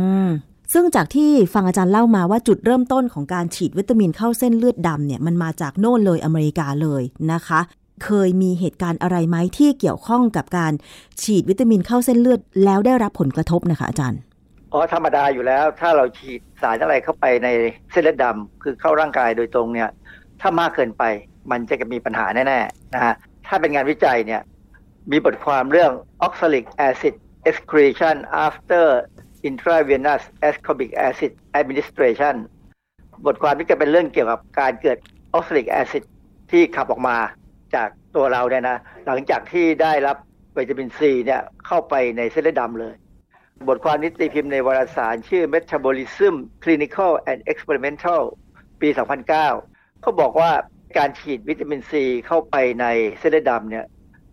ซึ่งจากที่ฟังอาจารย์เล่ามาว่าจุดเริ่มต้นของการฉีดวิตามินเข้าเส้นเลือดดำเนี่ยมันมาจากโน่นเลยอเมริกาเลยนะคะเคยมีเหตุการณ์อะไรไหมที่เกี่ยวข้องกับการฉีดวิตามินเข้าเส้นเลือดแล้วได้รับผลกระทบนะคะอาจารย์อ๋อธรรมดาอยู่แล้วถ้าเราฉีดสารอะไรเข้าไปในเส้นเลือดดำคือเข้าร่างกายโดยตรงเนี่ยถ้ามากเกินไปมันจะมีปัญหาแน่ๆนะฮะถ้าเป็นงานวิจัยเนี่ยมีบทความเรื่อง Oxalic Acid Excretion After Intravenous Ascorbic Acid Administration บทความนี้ก็เป็นเรื่องเกี่ยวกับการเกิด Oxalic Acid ที่ขับออกมาจากตัวเราเนี่ยนะหลังจากที่ได้รับวิตามินซีเนี่ยเข้าไปในเส้นเลือดดำเลยบทความนี้ตีพิมพ์ในวารสารชื่อ Metabolism Clinical and Experimental ปีสองพันเก้าเขาบอกว่าการฉีดวิตามินซีเข้าไปในเส้นเลือดดำเนี่ย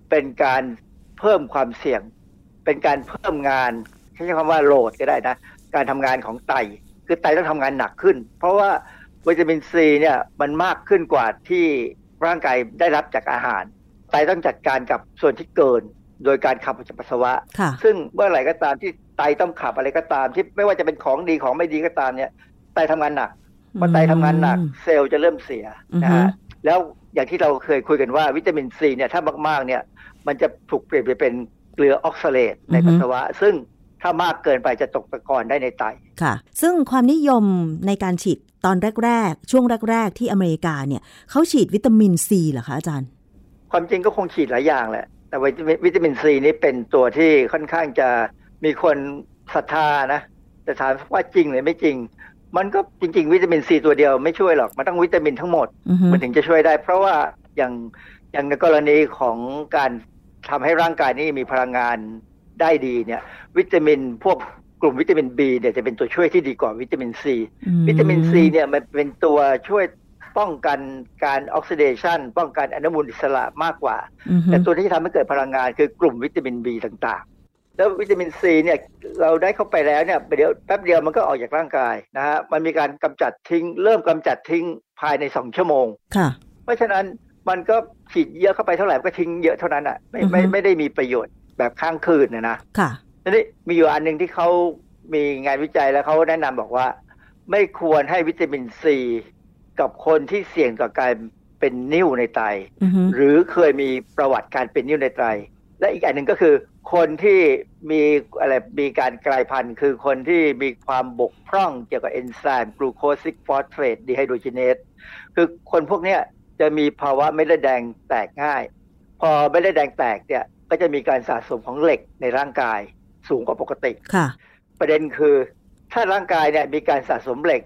เป็นการเพิ่มความเสี่ยงเป็นการเพิ่มงานใช้คำว่าโหลดก็ได้นะการทำงานของไตคือไตต้องทำงานหนักขึ้นเพราะว่าวิตามินซีเนี่ยมันมากขึ้นกว่าที่ร่างกายได้รับจากอาหารไตต้องจัดการกับส่วนที่เกินโดยการขับออกจากปัสสาวะซึ่งเมื่อไหร่ก็ตามที่ไตต้องขับอะไรก็ตามที่ไม่ว่าจะเป็นของดีของไม่ดีก็ตามเนี่ยไตทำงานหนักเมื่อไตทำงานหนักเซลล์จะเริ่มเสียนะฮะแล้วอย่างที่เราเคยคุยกันว่าวิตามินซีเนี่ยถ้ามากๆเนี่ยมันจะถูกเปลี่ยนไปเป็นเกลือออกซาเลตในปัสสาวะซึ่งถ้ามากเกินไปจะตกตะกอนได้ในไตค่ะซึ่งความนิยมในการฉีดตอนแรกๆช่วงแรกๆที่อเมริกาเนี่ยเขาฉีดวิตามินซีเหรอคะอาจารย์ความจริงก็คงฉีดหลายอย่างแหละแต่วิตามินซีนี่เป็นตัวที่ค่อนข้างจะมีคนศรัทธานะแต่ถามว่าจริงหรือไม่จริงมันก็จริงๆวิตามินซีตัวเดียวไม่ช่วยหรอกมันต้องวิตามินทั้งหมด mm-hmm. มันถึงจะช่วยได้เพราะว่าอย่างอย่างในกรณีของการทำให้ร่างกายนี่มีพลังงานได้ดีเนี่ยวิตามินพวกกลุ่มวิตามิน B เนี่ยจะเป็นตัวช่วยที่ดีกว่าวิตามิน C วิตามิน C เนี่ยมันเป็นตัวช่วยป้องกันการออกซิเดชันป้องกันอนุมูลอิสระมากกว่าแต่ตัวที่ทำให้เกิดพลังงานคือกลุ่มวิตามิน B ต่างๆแล้ววิตามิน C เนี่ยเราได้เข้าไปแล้วเนี่ยเดี๋ยวแป๊บเดียวมันก็ออกจากร่างกายนะฮะมันมีการกำจัดทิ้งเริ่มกำจัดทิ้งภายในสองชั่วโมงเพราะฉะนั้นมันก็ฉีดเยอะเข้าไปเท่าไหร่ก็ทิ้งเยอะเท่านั้นอ่ะไม่ไม่ไม่ได้มีประโยชน์แบบข้างคืนนะนะค่ะนี่มีอยู่อันนึงที่เขามีงานวิจัยแล้วเขาแนะนำบอกว่าไม่ควรให้วิตามินซีกับคนที่เสี่ยงต่อการเป็นนิ่วในไต mm-hmm. หรือเคยมีประวัติการเป็นนิ่วในไตและอีกอันหนึ่งก็คือคนที่มีอะไรมีการกลายพันธุ์คือคนที่มีความบกพร่องเกี่ยวกับเอนไซม์กลูโคซิกฟอสเฟตดีไฮโดรเจเนสคือคนพวกนี้จะมีภาวะเม็ดเลือดแดงแตกง่ายพอเม็ดเลือดแดงแตกเนี่ยก็จะมีการสะสมของเหล็กในร่างกายสูงกว่าปกติค่ะประเด็นคือถ้าร่างกายเนี่ยมีการสะสมเหล็ก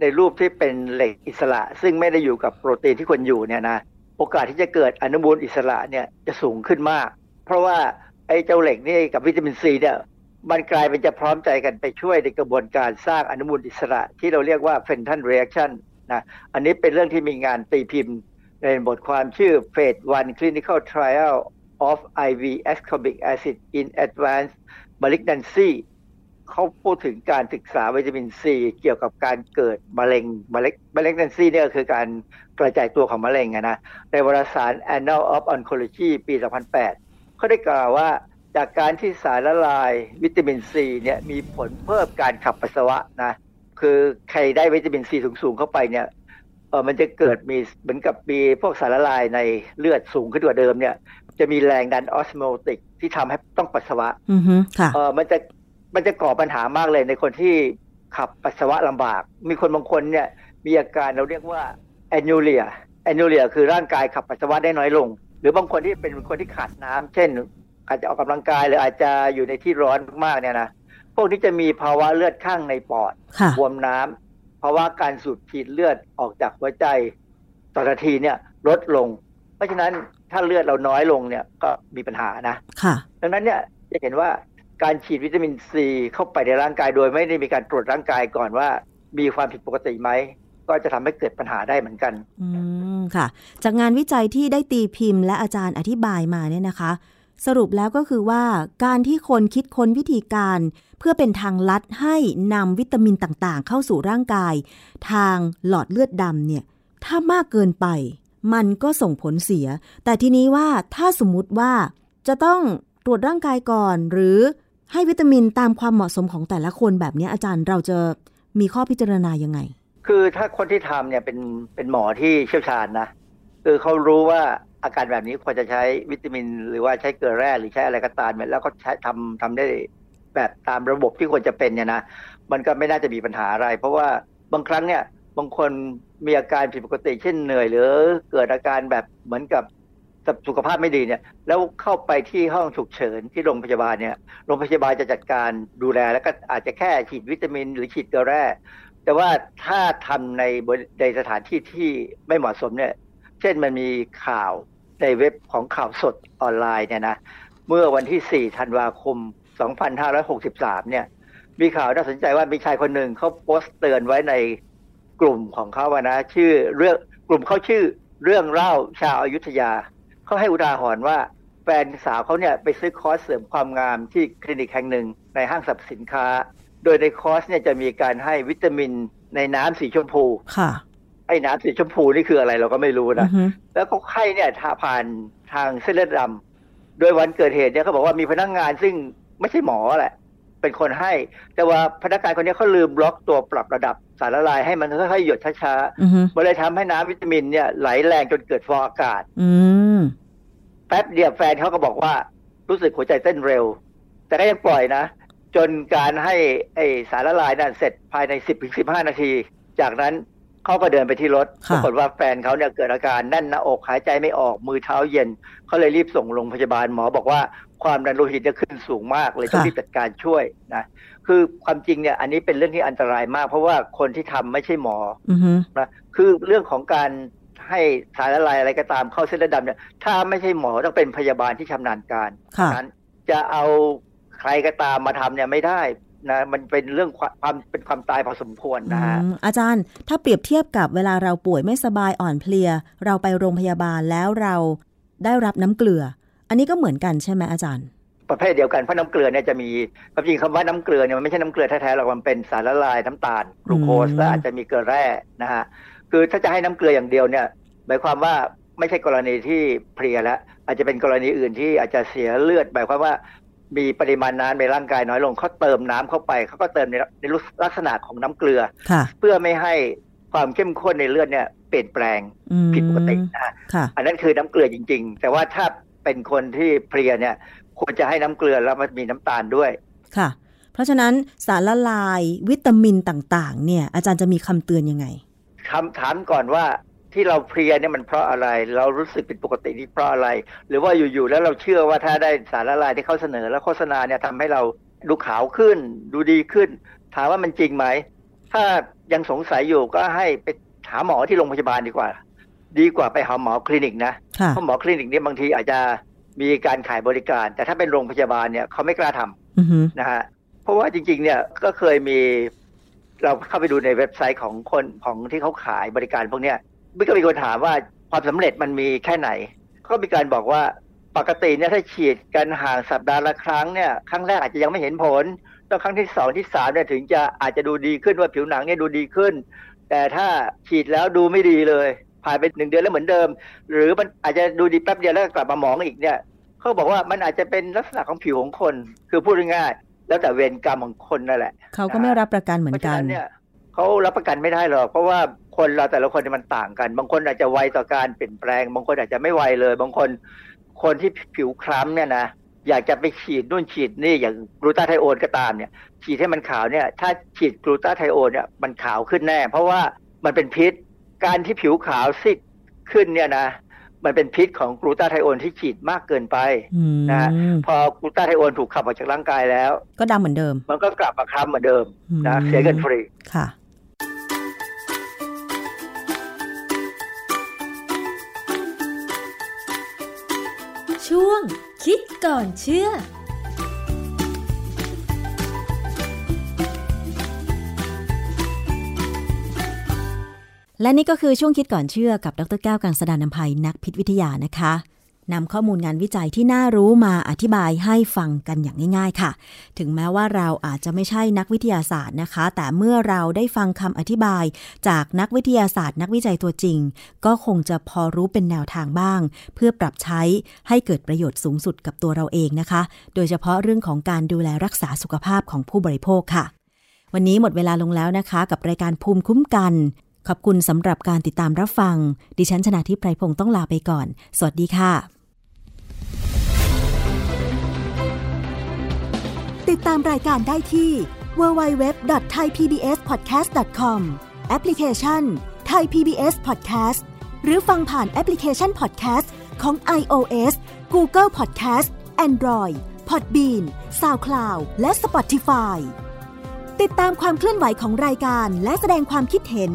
ในรูปที่เป็นเหล็กอิสระซึ่งไม่ได้อยู่กับโปรตีนที่ควรอยู่เนี่ยนะโอกาสที่จะเกิดอนุมูลอิสระเนี่ยจะสูงขึ้นมากเพราะว่าไอ้เจ้าเหล็กนี่กับวิตามินซีเนี่ยมันกลายเป็นจะพร้อมใจกันไปช่วยในกระบวนการสร้างอนุมูลอิสระที่เราเรียกว่า Fenton Reaction นะอันนี้เป็นเรื่องที่มีงานตีพิมพ์ในบทความชื่อ Phase วัน Clinical Trial of ไอ วี Ascorbic Acid in Advanced Malignancy เขาพูดถึงการศึกษาวิตามินซีเกี่ยวกับการเกิดมะเร็ง Malignancy เนี่ยคือการกระจายตัวของมะเร็งอะนะในวารสาร Annals of Oncology ปีสองพันแปดเขาได้กล่าวว่าจากการที่สารละลายวิตามินซีเนี่ยมีผลเพิ่มการขับปัสสาวะนะคือใครได้วิตามินซีสูงๆเข้าไปเนี่ยเออมันจะเกิดมีเหมือนกับมีพวกสารละลายในเลือดสูงขึ้นกว่าเดิมเนี่ย จะมีแรงดันออสโมติกที่ทำให้ต้องปัสสาวะเออมันจะมันจะก่อปัญหามากเลยในคนที่ขับปัสสาวะลำบากมีคนบางคนเนี่ยมีอาการเราเรียกว่าแอนนูเรียแอนนูเรียคือร่างกายขับปัสสาวะได้น้อยลงหรือบางคนที่เป็นคนที่ขาดน้ำเช่นอาจจะออกกำลังกายหรืออาจจะอยู่ในที่ร้อนมากๆเนี่ยนะพวกนี้จะมีภาวะเลือดข้างในปอดบวมน้ำภาวะการสูบฉีดเลือดออกจากหัวใจต่อนาทีเนี่ยลดลงเพราะฉะนั้นถ้าเลือดเราน้อยลงเนี่ยก็มีปัญหานะดังนั้นเนี่ยจะเห็นว่าการฉีดวิตามินซีเข้าไปในร่างกายโดยไม่ได้มีการตรวจร่างกายก่อนว่ามีความผิดปกติไหมก็จะทำให้เกิดปัญหาได้เหมือนกันอืมค่ะจากงานวิจัยที่ได้ตีพิมพ์และอาจารย์อธิบายมาเนี่ยนะคะสรุปแล้วก็คือว่าการที่คนคิดค้นวิธีการเพื่อเป็นทางลัดให้นำวิตามินต่างๆเข้าสู่ร่างกายทางหลอดเลือดดำเนี่ยถ้ามากเกินไปมันก็ส่งผลเสียแต่ทีนี้ว่าถ้าสมมุติว่าจะต้องตรวจร่างกายก่อนหรือให้วิตามินตามความเหมาะสมของแต่ละคนแบบนี้อาจารย์เราจะมีข้อพิจารณายังไงคือถ้าคนที่ทำเนี่ยเป็นเป็นหมอที่เชี่ยวชาญนะคือเขารู้ว่าอาการแบบนี้ควรจะใช้วิตามินหรือว่าใช้เกลือแร่หรือใช้อะไรก็ตามแล้วก็ใช้ทำทำได้แบบตามระบบที่ควรจะเป็นเนี่ยนะมันก็ไม่น่าจะมีปัญหาอะไรเพราะว่าบางครั้งเนี่ยบางคนมีอาการผิดปกติเช่นเหนื่อยหรือเกิดอาการแบบเหมือนกับสุขภาพไม่ดีเนี่ยแล้วเข้าไปที่ห้องฉุกเฉินที่โรงพยาบาลเนี่ยโรงพยาบาลจะจัดการดูแลแล้วก็อาจจะแค่ฉีดวิตามินหรือฉีดเกลือแร่แต่ว่าถ้าทำในในสถานที่ที่ไม่เหมาะสมเนี่ยเช่นมันมีข่าวในเว็บของข่าวสดออนไลน์เนี่ยนะเมื่อวันที่สี่ธันวาคมสองพันห้าร้อยหกสิบสามเนี่ยมีข่าวน่าสนใจว่ามีชายคนหนึ่งเขาโพสต์เตือนไว้ในกลุ่มของเขาอะนะชื่อเรื่องกลุ่มเขาชื่อเรื่องเล่าชาวอยุธยาเขาให้อุทาหรณ์ว่าแฟนสาวเขาเนี่ยไปซื้อคอร์สเสริมความงามที่คลินิกแห่งหนึ่งในห้างสรรพสินค้าโดยในคอร์สเนี่ยจะมีการให้วิตามินในน้ำสีชมพูค่ะไอ้น้ำสีชมพูนี่คืออะไรเราก็ไม่รู้นะ uh-huh. แล้วเขาให้เนี่ยทาผ่านทางเส้นเลือดดำโดยวันเกิดเหตุเนี่ยเขาบอกว่ามีพนักงานซึ่งไม่ใช่หมอแหละเป็นคนให้แต่ว่าพนักงานคนนี้เขาลืมล็อกตัวปรับระดับสารละลายให้มันค่อยๆหยดช้าๆมันเลยทำให้น้ำวิตามินเนี่ยไหลแรงจนเกิดฟองอากาศ uh-huh. แป๊บเดียวแฟนเขาก็บอกว่ารู้สึกหัวใจเต้นเร็วแต่ก็ยังปล่อยนะจนการให้ไอ้สารละลายนั่นเสร็จภายใน สิบถึงสิบห้า นาทีจากนั้นเขาก็เดินไปที่รถปรากฏว่าแฟนเขาเนี่ยเกิดอาการแน่นหน้าอกหายใจไม่ออกมือเท้าเย็นเขาเลยรีบส่งโรงพยาบาลหมอบอกว่าความดันโลหิตเนี่ยขึ้นสูงมากเลยต้องรีบจัดการช่วยนะคือความจริงเนี่ยอันนี้เป็นเรื่องที่อันตรายมากเพราะว่าคนที่ทำไม่ใช่หมอนะคือเรื่องของการให้สารละลายอะไรก็ตามเข้าเส้นเลือดดำเนี่ยถ้าไม่ใช่หมอต้องเป็นพยาบาลที่ชำนาญการนั้นจะเอาใครก็ตามมาทำเนี่ยไม่ได้นะมันเป็นเรื่องความเป็นความตายพอสมควรนะฮะอาจารย์ถ้าเปรียบเทียบกับเวลาเราป่วยไม่สบายอ่อนเพลียเราไปโรงพยาบาลแล้วเราได้รับน้ำเกลืออันนี้ก็เหมือนกันใช่ไหมอาจารย์ประเภทเดียวกันเพราะน้ำเกลือเนี่ยจะมีความจริงคำว่าน้ำเกลือเนี่ยมันไม่ใช่น้ำเกลือแท้ๆหรอกมันเป็นสารละลายน้ำตาลกลูโคสและอาจจะมีเกลือแร่นะฮะคือถ้าจะให้น้ำเกลืออย่างเดียวเนี่ยหมายความว่าไม่ใช่กรณีที่เพลียแล้วอาจจะเป็นกรณีอื่นที่อาจจะเสียเลือดหมายความว่ามีปริมาณน้ำในร่างกายน้อยลงเขาเติมน้ำเข้าไปเขาก็เติมในในลักษณะของน้ำเกลือเพื่อไม่ให้ความเข้มข้นในเลือดเนี่ยเปลี่ยนแปลงผิดปกตินะอันนั้นคือน้ำเกลือจริงๆแต่ว่าถ้าเป็นคนที่เพลียเนี่ยควรจะให้น้ำเกลือแล้วมันมีน้ำตาลด้วยค่ะเพราะฉะนั้นสารละลายวิตามินต่างๆเนี่ยอาจารย์จะมีคำเตือนยังไงคำถามก่อนว่าที่เราเพลียเนี่ยมันเพราะอะไรเรารู้สึกผิดปกตินี่เพราะอะไรหรือว่าอยู่ๆแล้วเราเชื่อว่าถ้าได้สารละลายที่เขาเสนอแล้วโฆษณาเนี่ยทำให้เราดูขาวขึ้นดูดีขึ้นถามว่ามันจริงไหมถ้ายังสงสัยอยู่ก็ให้ไปหาหมอที่โรงพยาบาลดีกว่าดีกว่าไปหาหมอคลินิกนะเพราะหมอคลินิกเนี่ยบางทีอาจจะมีการขายบริการแต่ถ้าเป็นโรงพยาบาลเนี่ยเขาไม่กล้าทำนะฮะเพราะว่าจริงๆเนี่ยก็เคยมีเราเข้าไปดูในเว็บไซต์ของคนของที่เขาขายบริการพวกเนี้ยมันก็มีคนถามว่าความสำเร็จมันมีแค่ไหนก็มีการบอกว่าปกติเนี่ยถ้าฉีดกันห่างสัปดาห์ละครั้งเนี่ยครั้งแรกอาจจะยังไม่เห็นผลแล้วครั้งที่สองที่สามเนี่ยถึงจะอาจจะดูดีขึ้นว่าผิวหนังเนี่ยดูดีขึ้นแต่ถ้าฉีดแล้วดูไม่ดีเลยผ่านไปหนึ่งเดือนแล้วเหมือนเดิมหรือมันอาจจะดูดีแป๊บเดียวแล้วกลับมาหมองอีกเนี่ยเขาบอกว่ามันอาจจะเป็นลักษณะของผิวของคนคือพูดง่ายๆแล้วแต่เวรกรรมของคนนั่นแหละเขาก็ไม่รับประกันเหมือนกันเนี่ยเขารับประกันไม่ได้หรอกเพราะว่าคนเราแต่ละคนมันต่างกันบางคนอาจจะไวต่อการเปลี่ยนแปลงบางคนอาจจะไม่ไวเลยบางคน คนที่ผิวคล้ำเนี่ยนะอยากจะไปฉีดนู่นฉีดนี่อย่างกลูตาไทโอนก็ตามเนี่ยฉีดให้มันขาวเนี่ยถ้าฉีดกลูตาไทโอนเนี่ยมันขาวขึ้นแน่เพราะว่ามันเป็นพิษการที่ผิวขาวซีดขึ้นเนี่ยนะมันเป็นพิษของกลูตาไทโอนที่ฉีดมากเกินไปนะพอกลูตาไทโอนถูกขับออกจากร่างกายแล้วก็ดำเหมือนเดิมมันก็กลับมาคล้ำเหมือนเดิมนะเสียเงินฟรีค่ะช่วงคิดก่อนเชื่อและนี่ก็คือช่วงคิดก่อนเชื่อกับดร.แก้ว กังสดาลอำไพนักพิษวิทยานะคะนำข้อมูลงานวิจัยที่น่ารู้มาอธิบายให้ฟังกันอย่างง่ายๆค่ะถึงแม้ว่าเราอาจจะไม่ใช่นักวิทยาศาสตร์นะคะแต่เมื่อเราได้ฟังคำอธิบายจากนักวิทยาศาสตร์นักวิจัยตัวจริงก็คงจะพอรู้เป็นแนวทางบ้างเพื่อปรับใช้ให้เกิดประโยชน์สูงสุดกับตัวเราเองนะคะโดยเฉพาะเรื่องของการดูแลรักษาสุขภาพของผู้บริโภคค่ะวันนี้หมดเวลาลงแล้วนะคะกับรายการภูมิคุ้มกันขอบคุณสำหรับการติดตามรับฟังดิฉันชนาธิปไพพงศ์ต้องลาไปก่อนสวัสดีค่ะติดตามรายการได้ที่ ดับเบิลยู ดับเบิลยู ดับเบิลยู ดอท ไทย พี บี เอส พอดแคสต์ ดอท คอม แอปพลิเคชัน Thai พี บี เอส Podcast หรือฟังผ่านแอปพลิเคชัน Podcast ของ iOS Google Podcast Android Podbean SoundCloud และ Spotify ติดตามความเคลื่อนไหวของรายการและแสดงความคิดเห็น